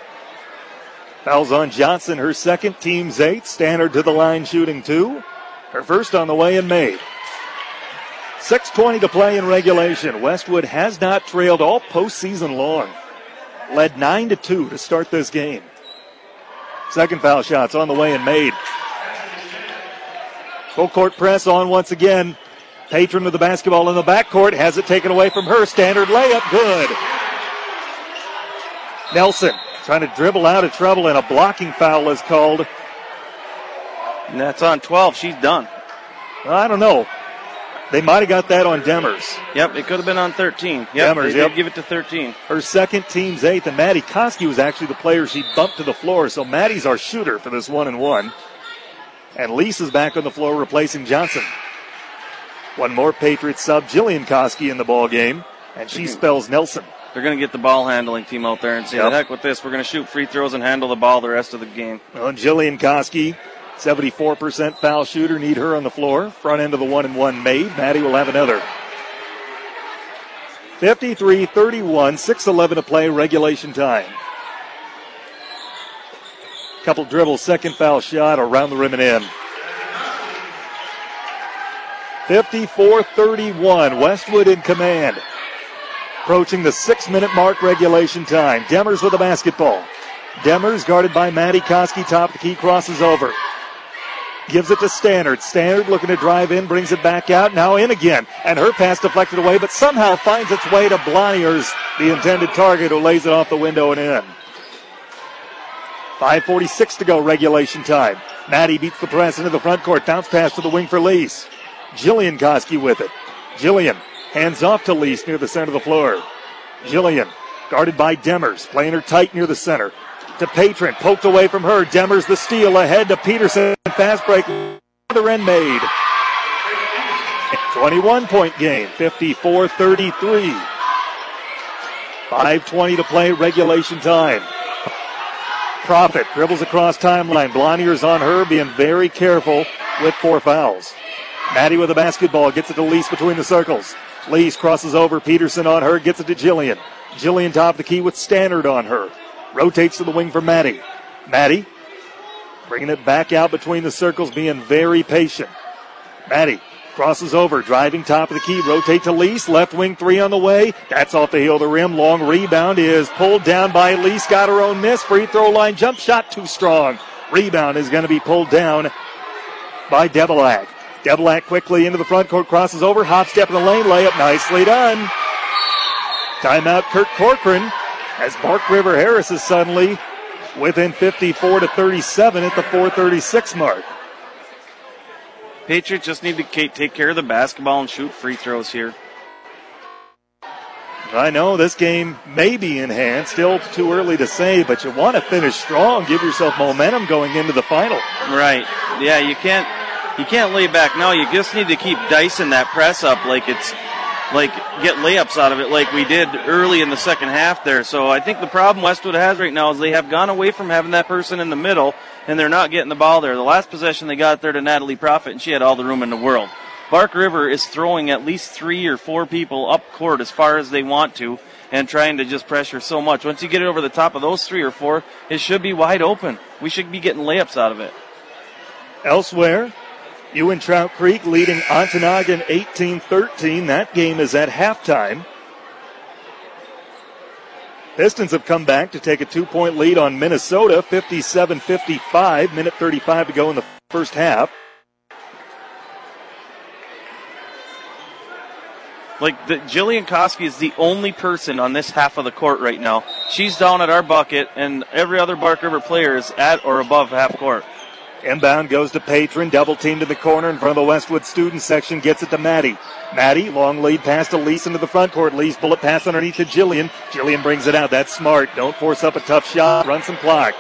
Fouls on Johnson, her second, team's 8. Stannard to the line shooting 2. Her first on the way and made. 6:20 to play in regulation. Westwood has not trailed all postseason long. Led 9-2 to start this game. Second foul shot's on the way and made. Full court press on once again. Patron with the basketball in the backcourt. Has it taken away from her. Stannard layup. Good. Nelson trying to dribble out of trouble, and a blocking foul is called. And that's on 12. She's done. I don't know. They might have got that on Demers. Yep, it could have been on 13. Yep, Demers, they did give it to 13. Her second, team's 8th, and Maddie Koski was actually the player she bumped to the floor, so Maddie's our shooter for this 1-and-1. And Lees is back on the floor replacing Johnson. One more Patriot sub, Jillian Koski in the ball game, and she spells Nelson. They're going to get the ball handling team out there and say, the heck with this, we're going to shoot free throws and handle the ball the rest of the game. Well, and Jillian Koski, 74% foul shooter, need her on the floor. Front end of the 1-and-1 made. Maddie will have another. 53-31, 6:11 to play, regulation time. Couple dribbles, second foul shot around the rim and in. 54-31, Westwood in command. Approaching the 6-minute mark, regulation time. Demers with the basketball. Demers guarded by Maddie Koski, top of the key, crosses over. Gives it to Stannard. Stannard looking to drive in, brings it back out, now in again. And her pass deflected away, but somehow finds its way to Blaniars, the intended target, who lays it off the window and in. 5:46 to go, regulation time. Maddie beats the press into the front court. Bounce pass to the wing for Lees. Jillian Koski with it. Jillian hands off to Lees near the center of the floor. Jillian guarded by Demers, playing her tight near the center. To Patron, poked away from her. Demers the steal, ahead to Peterson. Fast break, other end made. 21-point game, 54-33. 5:20 to play, regulation time. Proffitt dribbles across timeline. Blaniers on her, being very careful with 4 fouls. Maddie with the basketball, gets it to Lees between the circles. Lees crosses over, Peterson on her, gets it to Jillian. Jillian top of the key with Stannard on her. Rotates to the wing for Maddie. Maddie bringing it back out between the circles, being very patient. Maddie crosses over, driving top of the key, rotate to Lees, left wing three on the way. That's off the heel of the rim. Long rebound is pulled down by Lees. Got her own miss. Free throw line jump shot too strong. Rebound is going to be pulled down by Debelak. Debelak quickly into the front court, crosses over, hop step in the lane, layup nicely done. Timeout, Kurt Corcoran, as Bark River Harris is suddenly within 54-37 at the 4:36 mark. Patriots just need to take care of the basketball and shoot free throws here. I know this game may be in hand. Still too early to say, but you want to finish strong. Give yourself momentum going into the final. Right. Yeah, you can't lay back now. You just need to keep dicing that press up like it's... like get layups out of it like we did early in the second half there. So I think the problem Westwood has right now is they have gone away from having that person in the middle, and they're not getting the ball there. The last possession they got there to Natalie Proffitt, and she had all the room in the world. Bark River is throwing at least 3 or 4 people up court as far as they want to and trying to just pressure so much. Once you get it over the top of those 3 or 4, it should be wide open. We should be getting layups out of it. Elsewhere, Ewan Trout Creek leading Ontonagon 18-13. That game is at halftime. Pistons have come back to take a 2-point lead on Minnesota, 57-55. Minute 35 to go in the first half. Like, Jillian Koski is the only person on this half of the court right now. She's down at our bucket, and every other Bark River player is at or above half court. Inbound goes to Patron, double-teamed in the corner in front of the Westwood student section, gets it to Maddie. Maddie, long lead pass to Lees into the front court. Lees bullet pass underneath to Jillian. Jillian brings it out. That's smart. Don't force up a tough shot. Run some clock.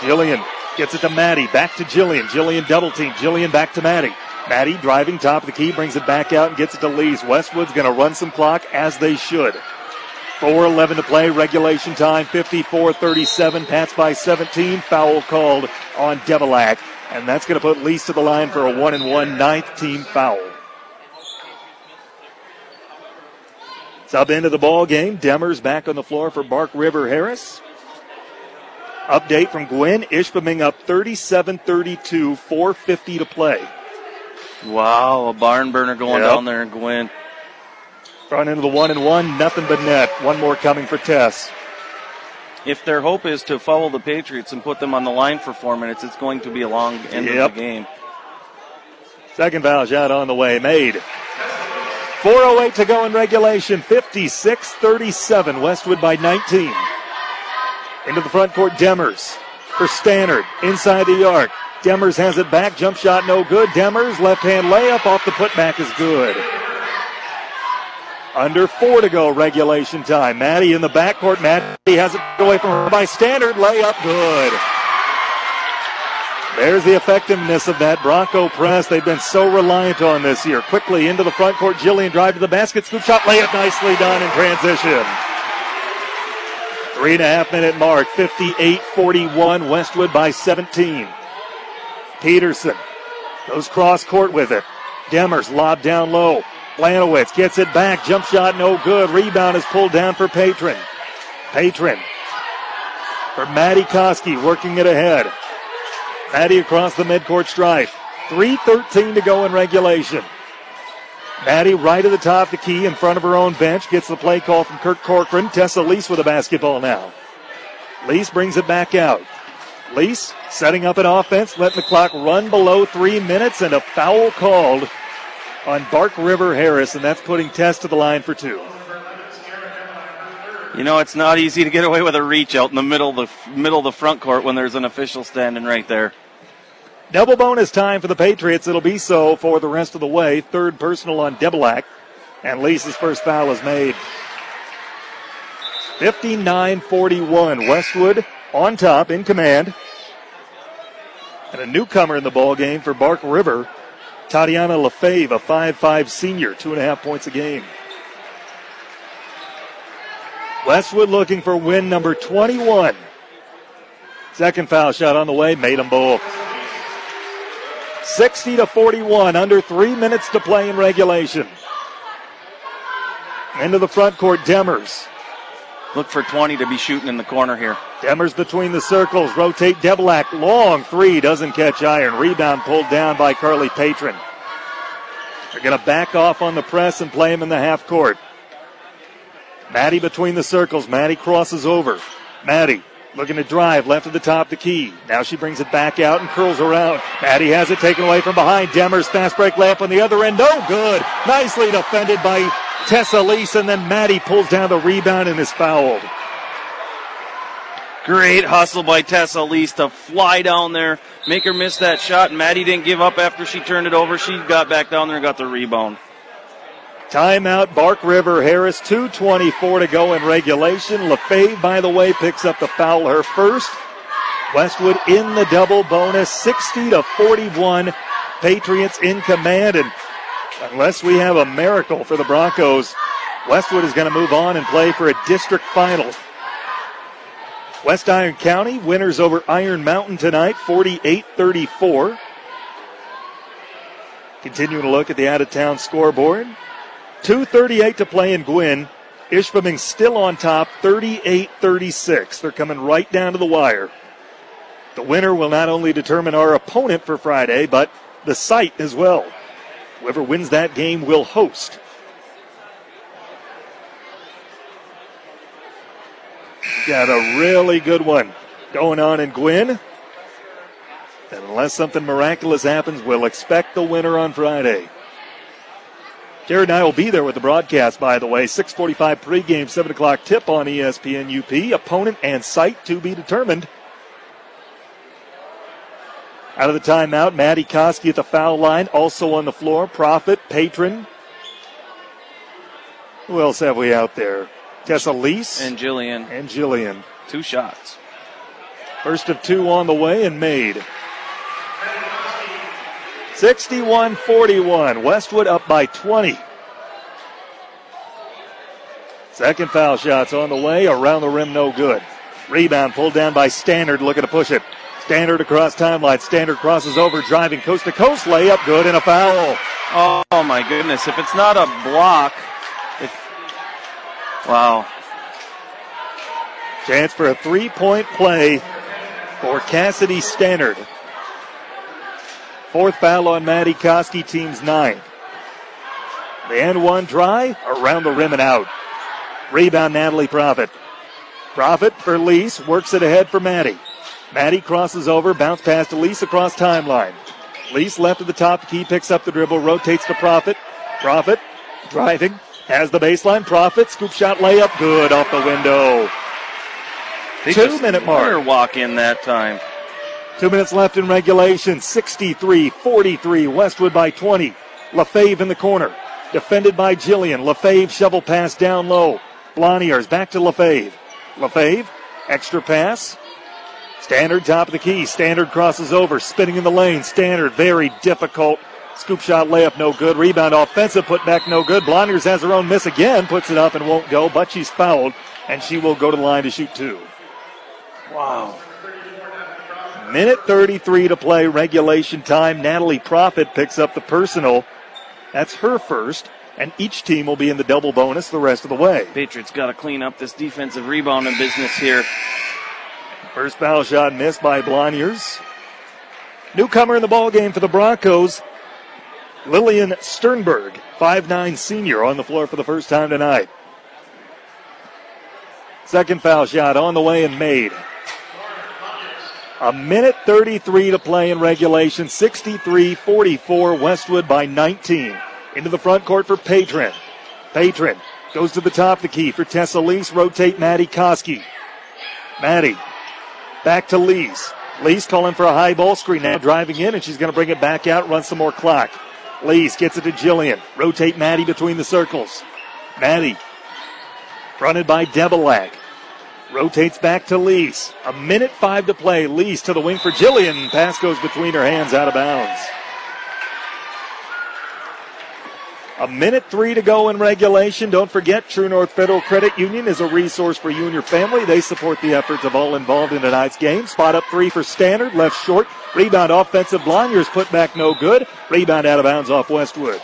Jillian gets it to Maddie. Back to Jillian. Jillian double-teamed. Jillian back to Maddie. Maddie driving top of the key, brings it back out and gets it to Lees. Westwood's going to run some clock, as they should. 4:11 to play, regulation time, 54-37. Pats by 17, foul called on Debelak. And that's going to put Lees to the line for a 1-and-1, ninth team foul. Sub end of the ball game. Demers back on the floor for Bark River Harris. Update from Gwinn. Ishpeming up 37-32, 4:50 to play. Wow, a barn burner going down there in Gwinn. Front into the 1-and-1, nothing but net. One more coming for Tess. If their hope is to follow the Patriots and put them on the line for 4 minutes, it's going to be a long end of the game. Second foul shot on the way, made. 4:08 to go in regulation, 56-37, Westwood by 19. Into the front court, Demers for Stannard, inside the arc. Demers has it back, jump shot no good. Demers, left-hand layup off the putback is good. Under 4 to go, regulation time. Maddie in the backcourt. Maddie has it away from her by Stannard. Layup good. There's the effectiveness of that Bronco press. They've been so reliant on this year. Quickly into the frontcourt. Jillian drive to the basket. Scoop shot. Layup nicely done in transition. 3.5 minute mark. 58-41. Westwood by 17. Peterson goes cross court with it. Demers lob down low. Blanowitz gets it back. Jump shot no good. Rebound is pulled down for Patron. Patron for Maddie Koski working it ahead. Maddie across the midcourt stripe. 3:13 to go in regulation. Maddie right at the top of the key in front of her own bench. Gets the play call from Kurt Corcoran. Tessa Lees with a basketball now. Lees brings it back out. Lees setting up an offense. Letting the clock run below 3 minutes and a foul called on Bark River Harris, and that's putting Tess to the line for two. You know, it's not easy to get away with a reach out in the middle of the front court when there's an official standing right there. Double bonus time for the Patriots. It'll be so for the rest of the way. Third personal on Debelak, and Lisa's first foul is made. 59-41. Westwood on top, in command. And a newcomer in the ballgame for Bark River, Tatiana Lefebvre, a 5'5 senior, 2.5 points a game. Westwood looking for win number 21. Second foul shot on the way, made them both. 60-41, under 3 minutes to play in regulation. Into the front court, Demers. Look for 20 to be shooting in the corner here. Demers between the circles. Rotate Debelak. Long three. Doesn't catch iron. Rebound pulled down by Carly Patron. They're going to back off on the press and play him in the half court. Maddie between the circles. Maddie crosses over. Maddie looking to drive left of the top of the key. Now she brings it back out and curls around. Maddie has it taken away from behind. Demers fast break layup on the other end. No good. Nicely defended by Tessa Lees, and then Maddie pulls down the rebound and is fouled. Great hustle by Tessa Lees to fly down there, make her miss that shot, and Maddie didn't give up after she turned it over. She got back down there and got the rebound. Timeout, Bark River Harris, 2:24 to go in regulation. Lefebvre, by the way, picks up the foul, her first. Westwood in the double bonus, 60-41. Patriots in command, and unless we have a miracle for the Broncos, Westwood is going to move on and play for a district final. West Iron County, winners over Iron Mountain tonight, 48-34. Continuing to look at the out-of-town scoreboard. 2:38 to play in Gwinn. Ishpeming still on top, 38-36. They're coming right down to the wire. The winner will not only determine our opponent for Friday, but the site as well. Whoever wins that game will host. Got a really good one going on in Gwinn. And unless something miraculous happens, we'll expect the winner on Friday. Jared and I will be there with the broadcast, by the way. 6:45 pregame, 7 o'clock tip on ESPN-UP. Opponent and site to be determined. Out of the timeout, Maddie Koski at the foul line, also on the floor. Proffitt, Patron. Who else have we out there? Tessa Lees. And Jillian. And Jillian. Two shots. First of two on the way and made. 61-41. Westwood up by 20. Second foul shot's on the way. Around the rim, no good. Rebound pulled down by Stannard, looking to push it. Stannard across timeline. Stannard crosses over, driving coast to coast. Layup good and a foul. Oh, my goodness. If it's not a block. Wow. Chance for a three-point play for Cassidy Stannard. Fourth foul on Maddie Koski, team's 9. The end one drive, around the rim and out. Rebound, Natalie Proffitt. Proffitt for Lees, works it ahead for Maddie. Maddie crosses over, bounce pass to Lees across timeline. Lees left at the top key, picks up the dribble, rotates to Proffitt. Proffitt driving, has the baseline. Proffitt, scoop shot layup, good off the window. 2 minute mark. Walk in that time. 2 minutes left in regulation. 63-43. Westwood by 20. Lefebvre in the corner. Defended by Jillian. Lefebvre shovel pass down low. Blaniars back to Lefebvre. Lefebvre, extra pass. Stannard top of the key. Stannard crosses over, spinning in the lane. Stannard, very difficult. Scoop shot layup, no good. Rebound offensive, put back, no good. Blaniars has her own miss again, puts it up and won't go, but she's fouled, and she will go to the line to shoot 2. Wow. Minute 33 to play, regulation time. Natalie Proffitt picks up the personal. That's her first. And each team will be in the double bonus the rest of the way. Patriots got to clean up this defensive rebounding business here. First foul shot missed by Blaniars. Newcomer in the ballgame for the Broncos, Lillian Sternberg, 5'9" senior, on the floor for the first time tonight. Second foul shot on the way and made. A minute 33 to play in regulation. 63-44, Westwood by 19. Into the front court for Patron. Patron goes to the top of the key for Tessa Lees. Rotate Maddie Koski. Maddie back to Lees. Lees calling for a high ball screen now. Driving in, and she's going to bring it back out, run some more clock. Lees gets it to Jillian. Rotate Maddie between the circles. Maddie fronted by Debelak. Rotates back to Lees. A minute 5 to play. Lees to the wing for Jillian. Pass goes between her hands, out of bounds. A minute 3 to go in regulation. Don't forget, True North Federal Credit Union is a resource for you and your family. They support the efforts of all involved in tonight's game. Spot up 3 for Stannard. Left short. Rebound offensive. Blaniars put back no good. Rebound out of bounds off Westwood.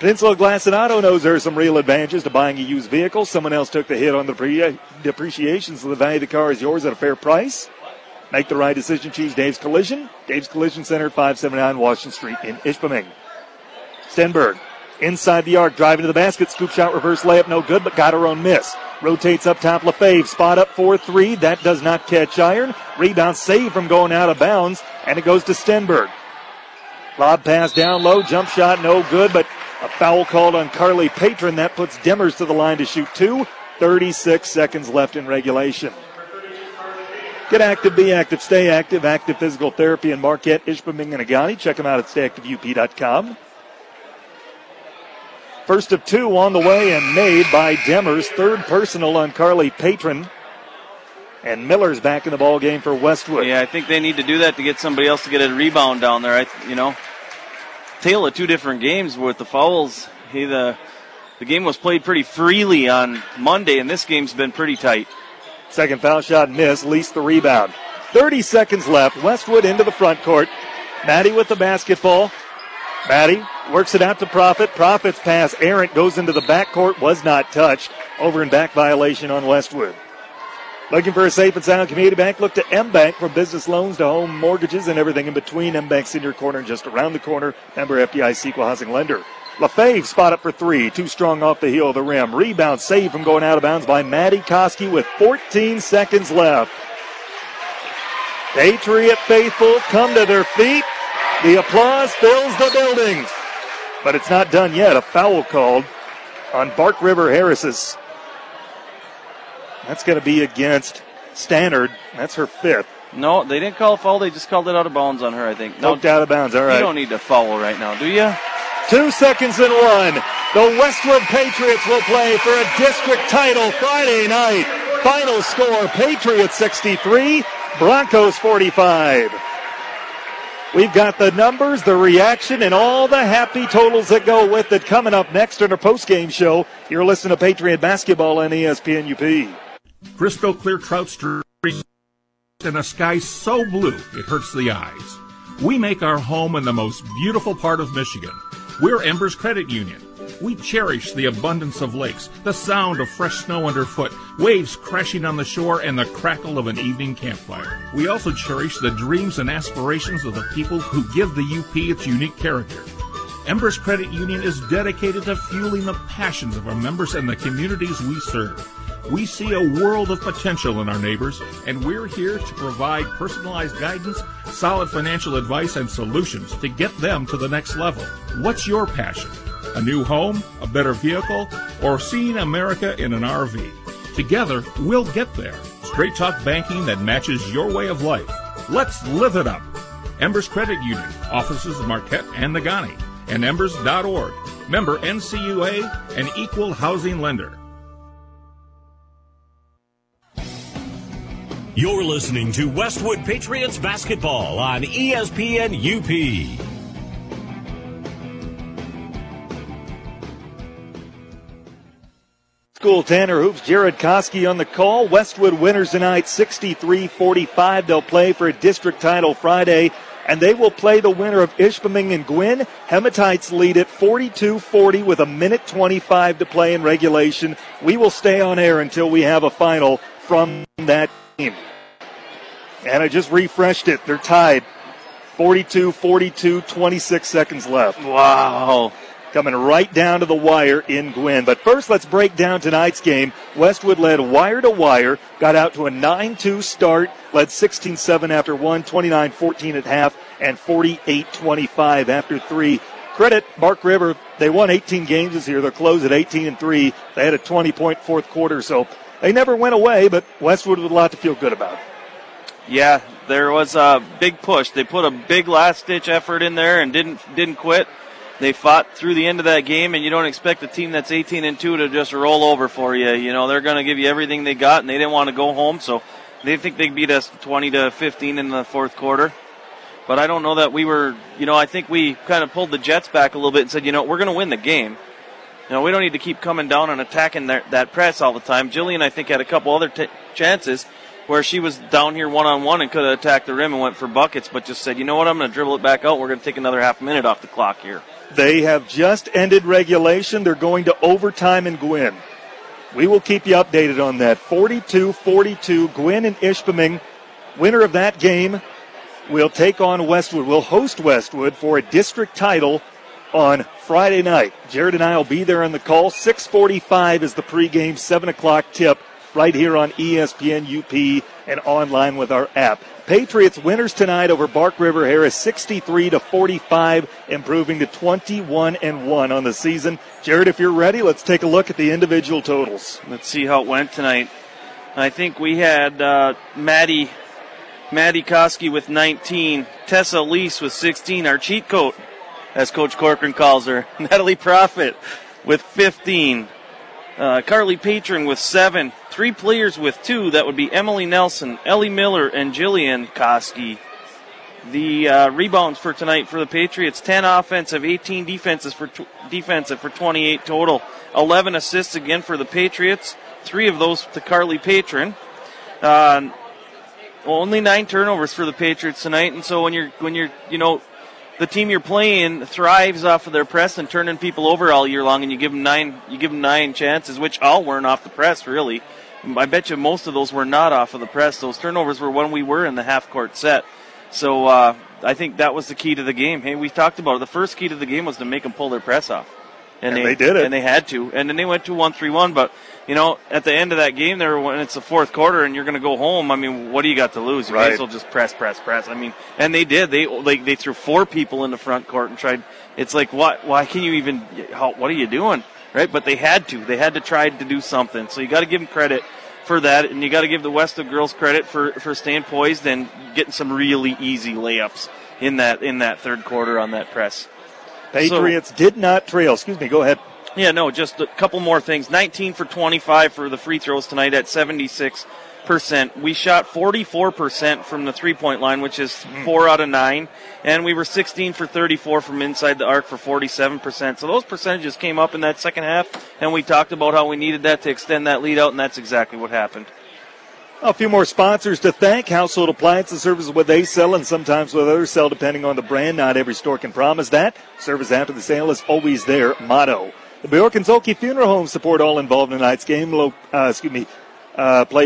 Peninsula Glass and Auto knows there are some real advantages to buying a used vehicle. Someone else took the hit on the depreciation, so the value of the car is yours at a fair price. Make the right decision. Choose Dave's Collision. Dave's Collision Center, 579 Washington Street in Ishpeming. Stenberg, inside the arc, driving to the basket. Scoop shot, reverse layup, no good, but got her own miss. Rotates up top, Lefebvre. Spot up 4-3. That does not catch iron. Rebound saved from going out of bounds, and it goes to Stenberg. Lob pass down low, jump shot, no good, but a foul called on Carly Patron. That puts Demers to the line to shoot 2. 36 seconds left in regulation. Get active, be active, stay active. Active Physical Therapy in Marquette, Ishpeming, and Negaunee. Check them out at stayactiveup.com. First of 2 on the way and made by Demers. Third personal on Carly Patron. And Miller's back in the ballgame for Westwood. Yeah, I think they need to do that to get somebody else to get a rebound down there, Tale of two different games with the fouls. The game was played pretty freely on Monday, and this game's been pretty tight. Second foul shot missed. Least the rebound. 30 seconds left. Westwood into the front court. Maddie with the basketball. Maddie works it out to Proffitt. Proffitt's pass errant, goes into the backcourt, was not touched. Over and back violation on Westwood. Looking for a safe and sound community bank? Look to mBank for business loans to home mortgages and everything in between. mBank's in your corner and just around the corner. Member FDIC equal housing lender. Lefebvre spot up for 3. Too strong off the heel of the rim. Rebound saved from going out of bounds by Maddie Koski with 14 seconds left. Patriot faithful come to their feet. The applause fills the building. But it's not done yet. A foul called on Bark River Harris's. That's going to be against Stannard. That's her 5th. No, they didn't call a foul. They just called it out of bounds on her, I think. No, out of bounds. All right. You don't need to foul right now, do you? 2 seconds and one. The Westwood Patriots will play for a district title Friday night. Final score, Patriots 63, Broncos 45. We've got the numbers, the reaction, and all the happy totals that go with it coming up next on our postgame show. You're listening to Patriot Basketball on ESPN-UP. Crystal clear trout stream and a sky so blue it hurts the eyes. We make our home in the most beautiful part of Michigan. We're Embers Credit Union. We cherish the abundance of lakes, the sound of fresh snow underfoot, waves crashing on the shore, and the crackle of an evening campfire. We also cherish the dreams and aspirations of the people who give the UP its unique character. Embers Credit Union is dedicated to fueling the passions of our members and the communities we serve. We see a world of potential in our neighbors, and we're here to provide personalized guidance, solid financial advice, and solutions to get them to the next level. What's your passion? A new home, a better vehicle, or seeing America in an RV? Together, we'll get there. Straight talk banking that matches your way of life. Let's live it up. Embers Credit Union, offices of Marquette and Negaunee, and embers.org. Member NCUA and equal housing lender. You're listening to Westwood Patriots Basketball on ESPN-UP. School Tanner Hoops, Jared Koski on the call. Westwood winners tonight, 63-45. They'll play for a district title Friday, and they will play the winner of Ishpeming and Gwinn. Hematites lead at 42-40 with a minute 25 to play in regulation. We will stay on air until we have a final from that game. And I just refreshed it. They're tied. 42-42, 26 seconds left. Wow. Coming right down to the wire in Gwinn. But first, let's break down tonight's game. Westwood led wire-to-wire, got out to a 9-2 start, led 16-7 after 1, 29-14 at half, and 48-25 after 3. Credit, Bark River, they won 18 games this year. They're closed at 18-3. They had a 20-point fourth quarter, so they never went away, but Westwood with a lot to feel good about. Yeah, there was a big push. They put a big last-ditch effort in there and didn't quit. They fought through the end of that game, and you don't expect a team that's 18-2 to just roll over for you. You know, they're going to give you everything they got, and they didn't want to go home, so they think they beat us 20-15 in the fourth quarter. But I don't know that we were, you know, I think we kind of pulled the Jets back a little bit and said, you know, we're going to win the game. You know, we don't need to keep coming down and attacking that press all the time. Jillian, I think, had a couple other chances where she was down here one-on-one and could have attacked the rim and went for buckets, but just said, you know what, I'm going to dribble it back out. We're going to take another half minute off the clock here. They have just ended regulation. They're going to overtime in Gwinn. We will keep you updated on that. 42-42, Gwinn and Ishpeming. Winner of that game will take on Westwood. We'll host Westwood for a district title on Friday night. Jared and I will be there on the call. 6:45 is the pregame, 7 o'clock tip right here on ESPN-UP and online with our app. Patriots winners tonight over Bark River Harris, 63-45, improving to 21-1 on the season. Jared, if you're ready, let's take a look at the individual totals. Let's see how it went tonight. I think we had Maddie Koski with 19, Tessa Lees with 16, our cheat coat, as Coach Corcoran calls her, Natalie Proffitt with 15, Carly Patron with 7, three players with 2. That would be Emily Nelson, Ellie Miller, and Jillian Koski. The rebounds for tonight for the Patriots, 10 offensive, 18 defensive for 28 total. 11 assists again for the Patriots, 3 of those to Carly Patron. Only 9 turnovers for the Patriots tonight, and so when you're you know, the team you're playing thrives off of their press and turning people over all year long, and you give them nine chances, which all weren't off the press, really. I bet you most of those were not off of the press. Those turnovers were when we were in the half-court set. So I think that was the key to the game. Hey, we talked about it. The first key to the game was to make them pull their press off. And they did it. And they had to. And then they went to 1-3-1. But, you know, at the end of that game there, when it's the fourth quarter and you're going to go home, I mean, what do you got to lose? You might as well just press. I mean, and they did. They threw 4 people in the front court and tried. It's like, what? Why can you even – what are you doing? Right? But they had to. They had to try to do something. So you got to give them credit for that, and you got to give the Westwood girls credit for staying poised and getting some really easy layups in that third quarter on that press. Patriots did not trail. Excuse me, go ahead. Yeah, no, just a couple more things. 19 for 25 for the free throws tonight at 76 We shot 44% from the three-point line, which is 4 out of 9. And we were 16 for 34 from inside the arc for 47%. So those percentages came up in that second half, and we talked about how we needed that to extend that lead out, and that's exactly what happened. A few more sponsors to thank. Household Appliances, services what they sell and sometimes what others sell depending on the brand. Not every store can promise that. Service after the sale is always their motto. The Bjork and Zolke Funeral Home support all involved in tonight's game. Play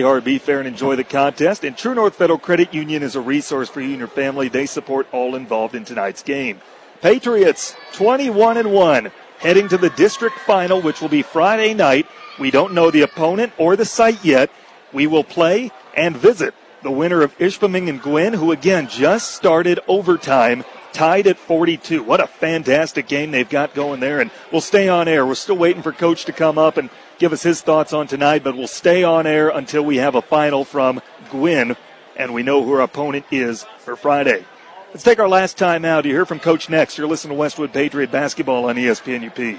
hard, be fair, and enjoy the contest. And True North Federal Credit Union is a resource for you and your family. They support all involved in tonight's game. Patriots, 21-1, heading to the district final, which will be Friday night. We don't know the opponent or the site yet. We will play and visit the winner of Ishpeming and Gwinn, who, again, just started overtime, tied at 42. What a fantastic game they've got going there, and we'll stay on air. We're still waiting for Coach to come up and give us his thoughts on tonight, but we'll stay on air until we have a final from Gwinn and we know who our opponent is for Friday. Let's take our last time out. You hear from Coach next. You're listening to Westwood Patriot Basketball on ESPN-UP.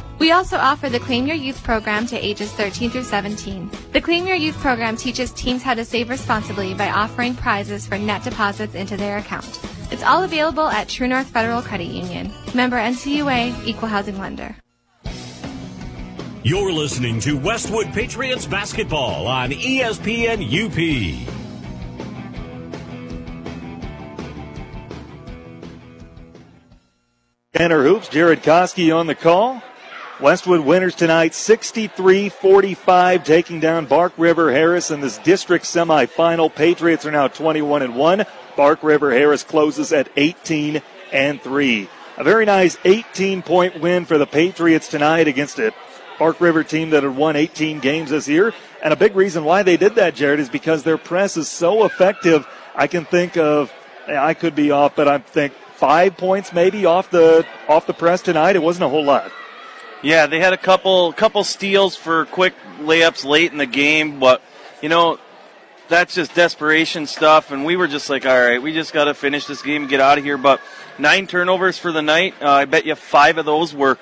We also offer the Claim Your Youth program to ages 13 through 17. The Claim Your Youth program teaches teens how to save responsibly by offering prizes for net deposits into their account. It's all available at True North Federal Credit Union. Member NCUA, Equal Housing Lender. You're listening to Westwood Patriots Basketball on ESPN-UP. Tanner Hoops, Jared Koski on the call. Westwood winners tonight, 63-45, taking down Bark River Harris in this district semifinal. Patriots are now 21-1. Bark River Harris closes at 18-3. A very nice 18-point win for the Patriots tonight against a Bark River team that had won 18 games this year. And a big reason why they did that, Jared, is because their press is so effective. I can think of, I could be off, but I think 5 points maybe off the press tonight. It wasn't a whole lot. Yeah, they had a couple steals for quick layups late in the game, but, you know, that's just desperation stuff, and we were just like, all right, we just got to finish this game and get out of here. But 9 turnovers for the night. I bet you 5 of those were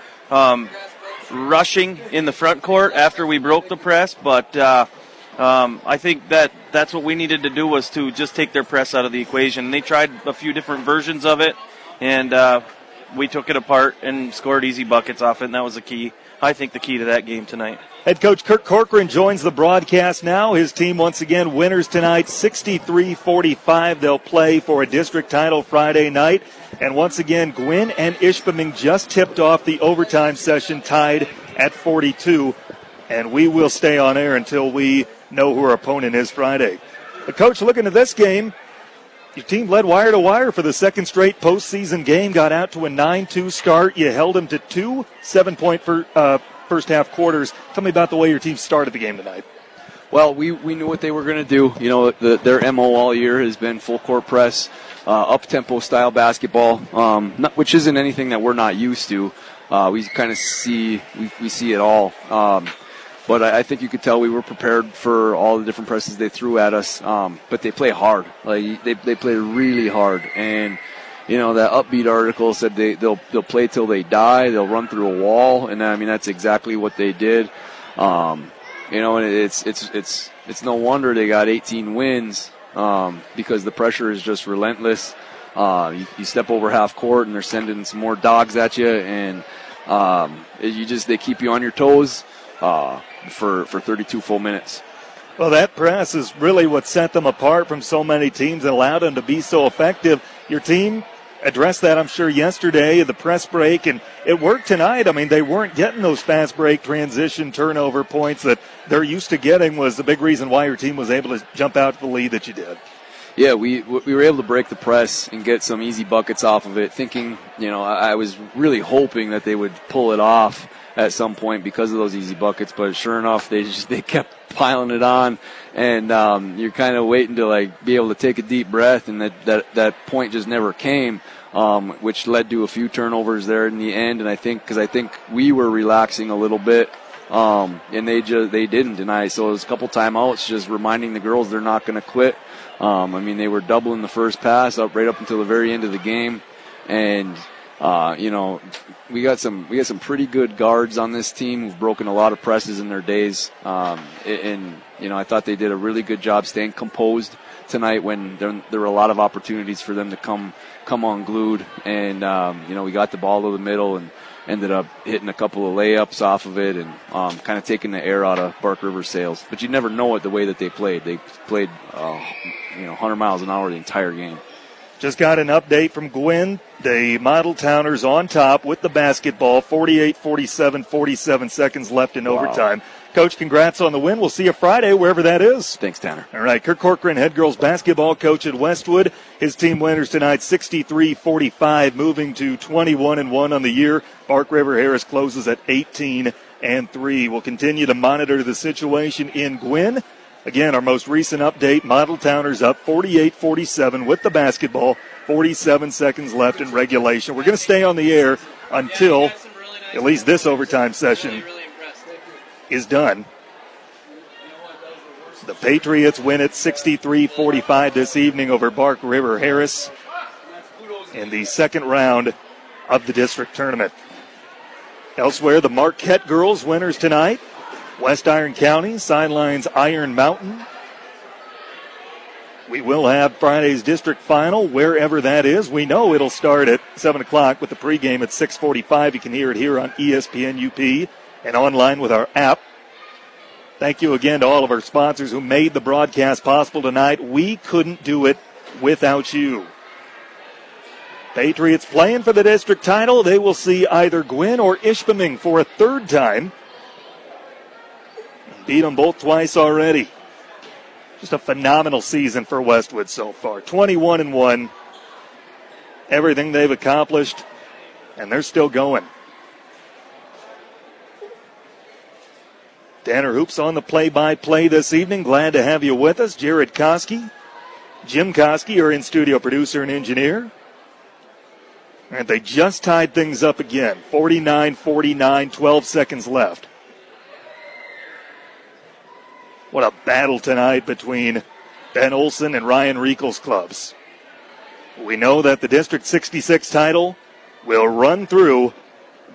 rushing in the front court after we broke the press. But I think that's what we needed to do was to just take their press out of the equation. And they tried a few different versions of it, and we took it apart and scored easy buckets off it, and that was the key. I think the key to that game tonight. Head coach Kurt Corcoran joins the broadcast now. His team once again winners tonight, 63-45. They'll play for a district title Friday night. And once again, Gwinn and Ishpeming just tipped off the overtime session, tied at 42. And we will stay on air until we know who our opponent is Friday. But coach, looking at this game, your team led wire to wire for the second straight postseason game. Got out to a 9-2 start. You held them to 2 7-point first half quarters. Tell me about the way your team started the game tonight. Well, we knew what they were going to do. You know, their MO all year has been full court press, up-tempo style basketball, which isn't anything that we're not used to. We see it all. But I think you could tell we were prepared for all the different presses they threw at us. But they play hard. Like they play really hard. And you know that Upbeat article said they'll play till they die. They'll run through a wall. And I mean that's exactly what they did. You know, and it's no wonder they got 18 wins because the pressure is just relentless. You step over half court and they're sending some more dogs at you, and they keep you on your toes. For 32 full minutes. Well, that press is really what set them apart from so many teams and allowed them to be so effective. Your team addressed that, I'm sure, yesterday at the press break, and it worked tonight. I mean, they weren't getting those fast break transition turnover points that they're used to getting. Was the big reason why your team was able to jump out to the lead that you did. Yeah, we were able to break the press and get some easy buckets off of it, thinking, you know, I was really hoping that they would pull it off at some point because of those easy buckets, but sure enough, they kept piling it on, and you're kind of waiting to, like, be able to take a deep breath, and that point just never came, which led to a few turnovers there in the end, and I think we were relaxing a little bit, and they didn't deny, so it was a couple timeouts just reminding the girls they're not going to quit. I mean, they were doubling the first pass right up until the very end of the game, and you know, we got some pretty good guards on this team who've broken a lot of presses in their days, and you know, I thought they did a really good job staying composed tonight when there were a lot of opportunities for them to come unglued, and you know, we got the ball to the middle and ended up hitting a couple of layups off of it, and kind of taking the air out of Bark River sails. But you never know it the way that they played. They played, 100 miles an hour the entire game. Just got an update from Gwinn. The Model Towners on top with the basketball. 48-47, 47 seconds left in overtime. Coach, congrats on the win. We'll see you Friday, wherever that is. Thanks, Tanner. All right, Kurt Corcoran, head girls basketball coach at Westwood. His team winners tonight, 63-45, moving to 21-1 on the year. Bark River Harris closes at 18-3. We'll continue to monitor the situation in Gwinn. Again, our most recent update, Model Towners up 48-47 with the basketball, 47 seconds left in regulation. We're going to stay on the air until at least this overtime session is done. The Patriots win at 63-45 this evening over Bark River Harris in the second round of the district tournament. Elsewhere, the Marquette girls winners tonight. West Iron County sidelines Iron Mountain. We will have Friday's district final, wherever that is. We know it'll start at 7 o'clock with the pregame at 6:45. You can hear it here on ESPN-UP. And online with our app. Thank you again to all of our sponsors who made the broadcast possible tonight. We couldn't do it without you. Patriots playing for the district title. They will see either Gwinn or Ishpeming for a third time. Beat them both twice already. Just a phenomenal season for Westwood so far. 21-1. Everything they've accomplished, and they're still going. Tanner Hoops on the play-by-play this evening. Glad to have you with us. Jared Koski, Jim Koski, our in-studio producer and engineer. And they just tied things up again. 49-49, 12 seconds left. What a battle tonight between Ben Olson and Ryan Rieckel's clubs. We know that the District 66 title will run through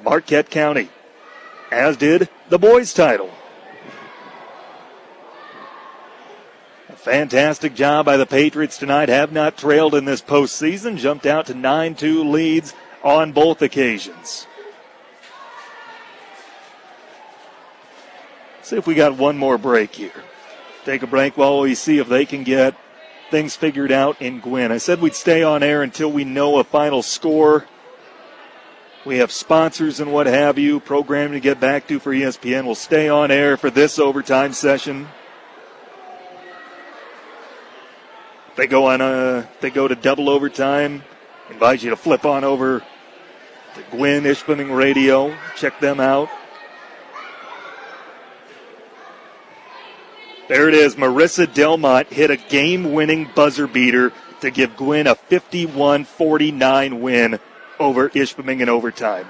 Marquette County, as did the boys' title. Fantastic job by the Patriots tonight. Have not trailed in this postseason. Jumped out to 9-2 leads on both occasions. See if we got one more break here. Take a break while we see if they can get things figured out in Gwinn. I said we'd stay on air until we know a final score. We have sponsors and what have you, programming to get back to for ESPN. We'll stay on air for this overtime session. They go to double overtime. Invite you to flip on over to Gwinn Ishpeming Radio. Check them out. There it is. Marissa Delmont hit a game-winning buzzer beater to give Gwinn a 51-49 win over Ishpeming in overtime.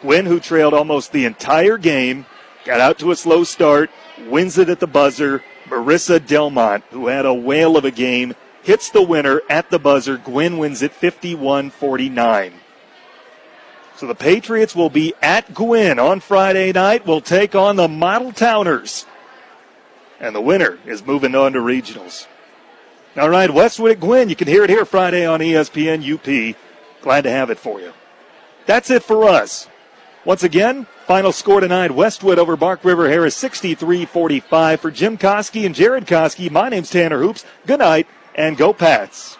Gwinn, who trailed almost the entire game, got out to a slow start, wins it at the buzzer. Marissa Delmont, who had a whale of a game, hits the winner at the buzzer. Gwinn wins it 51-49. So the Patriots will be at Gwinn on Friday night. We'll take on the Model Towners. And the winner is moving on to regionals. All right, Westwood at Gwinn. You can hear it here Friday on ESPN-UP. Glad to have it for you. That's it for us. Once again, final score tonight, Westwood over Bark River Harris, 63-45. For Jim Koski and Jared Koski, my name's Tanner Hoops. Good night, and go Pats.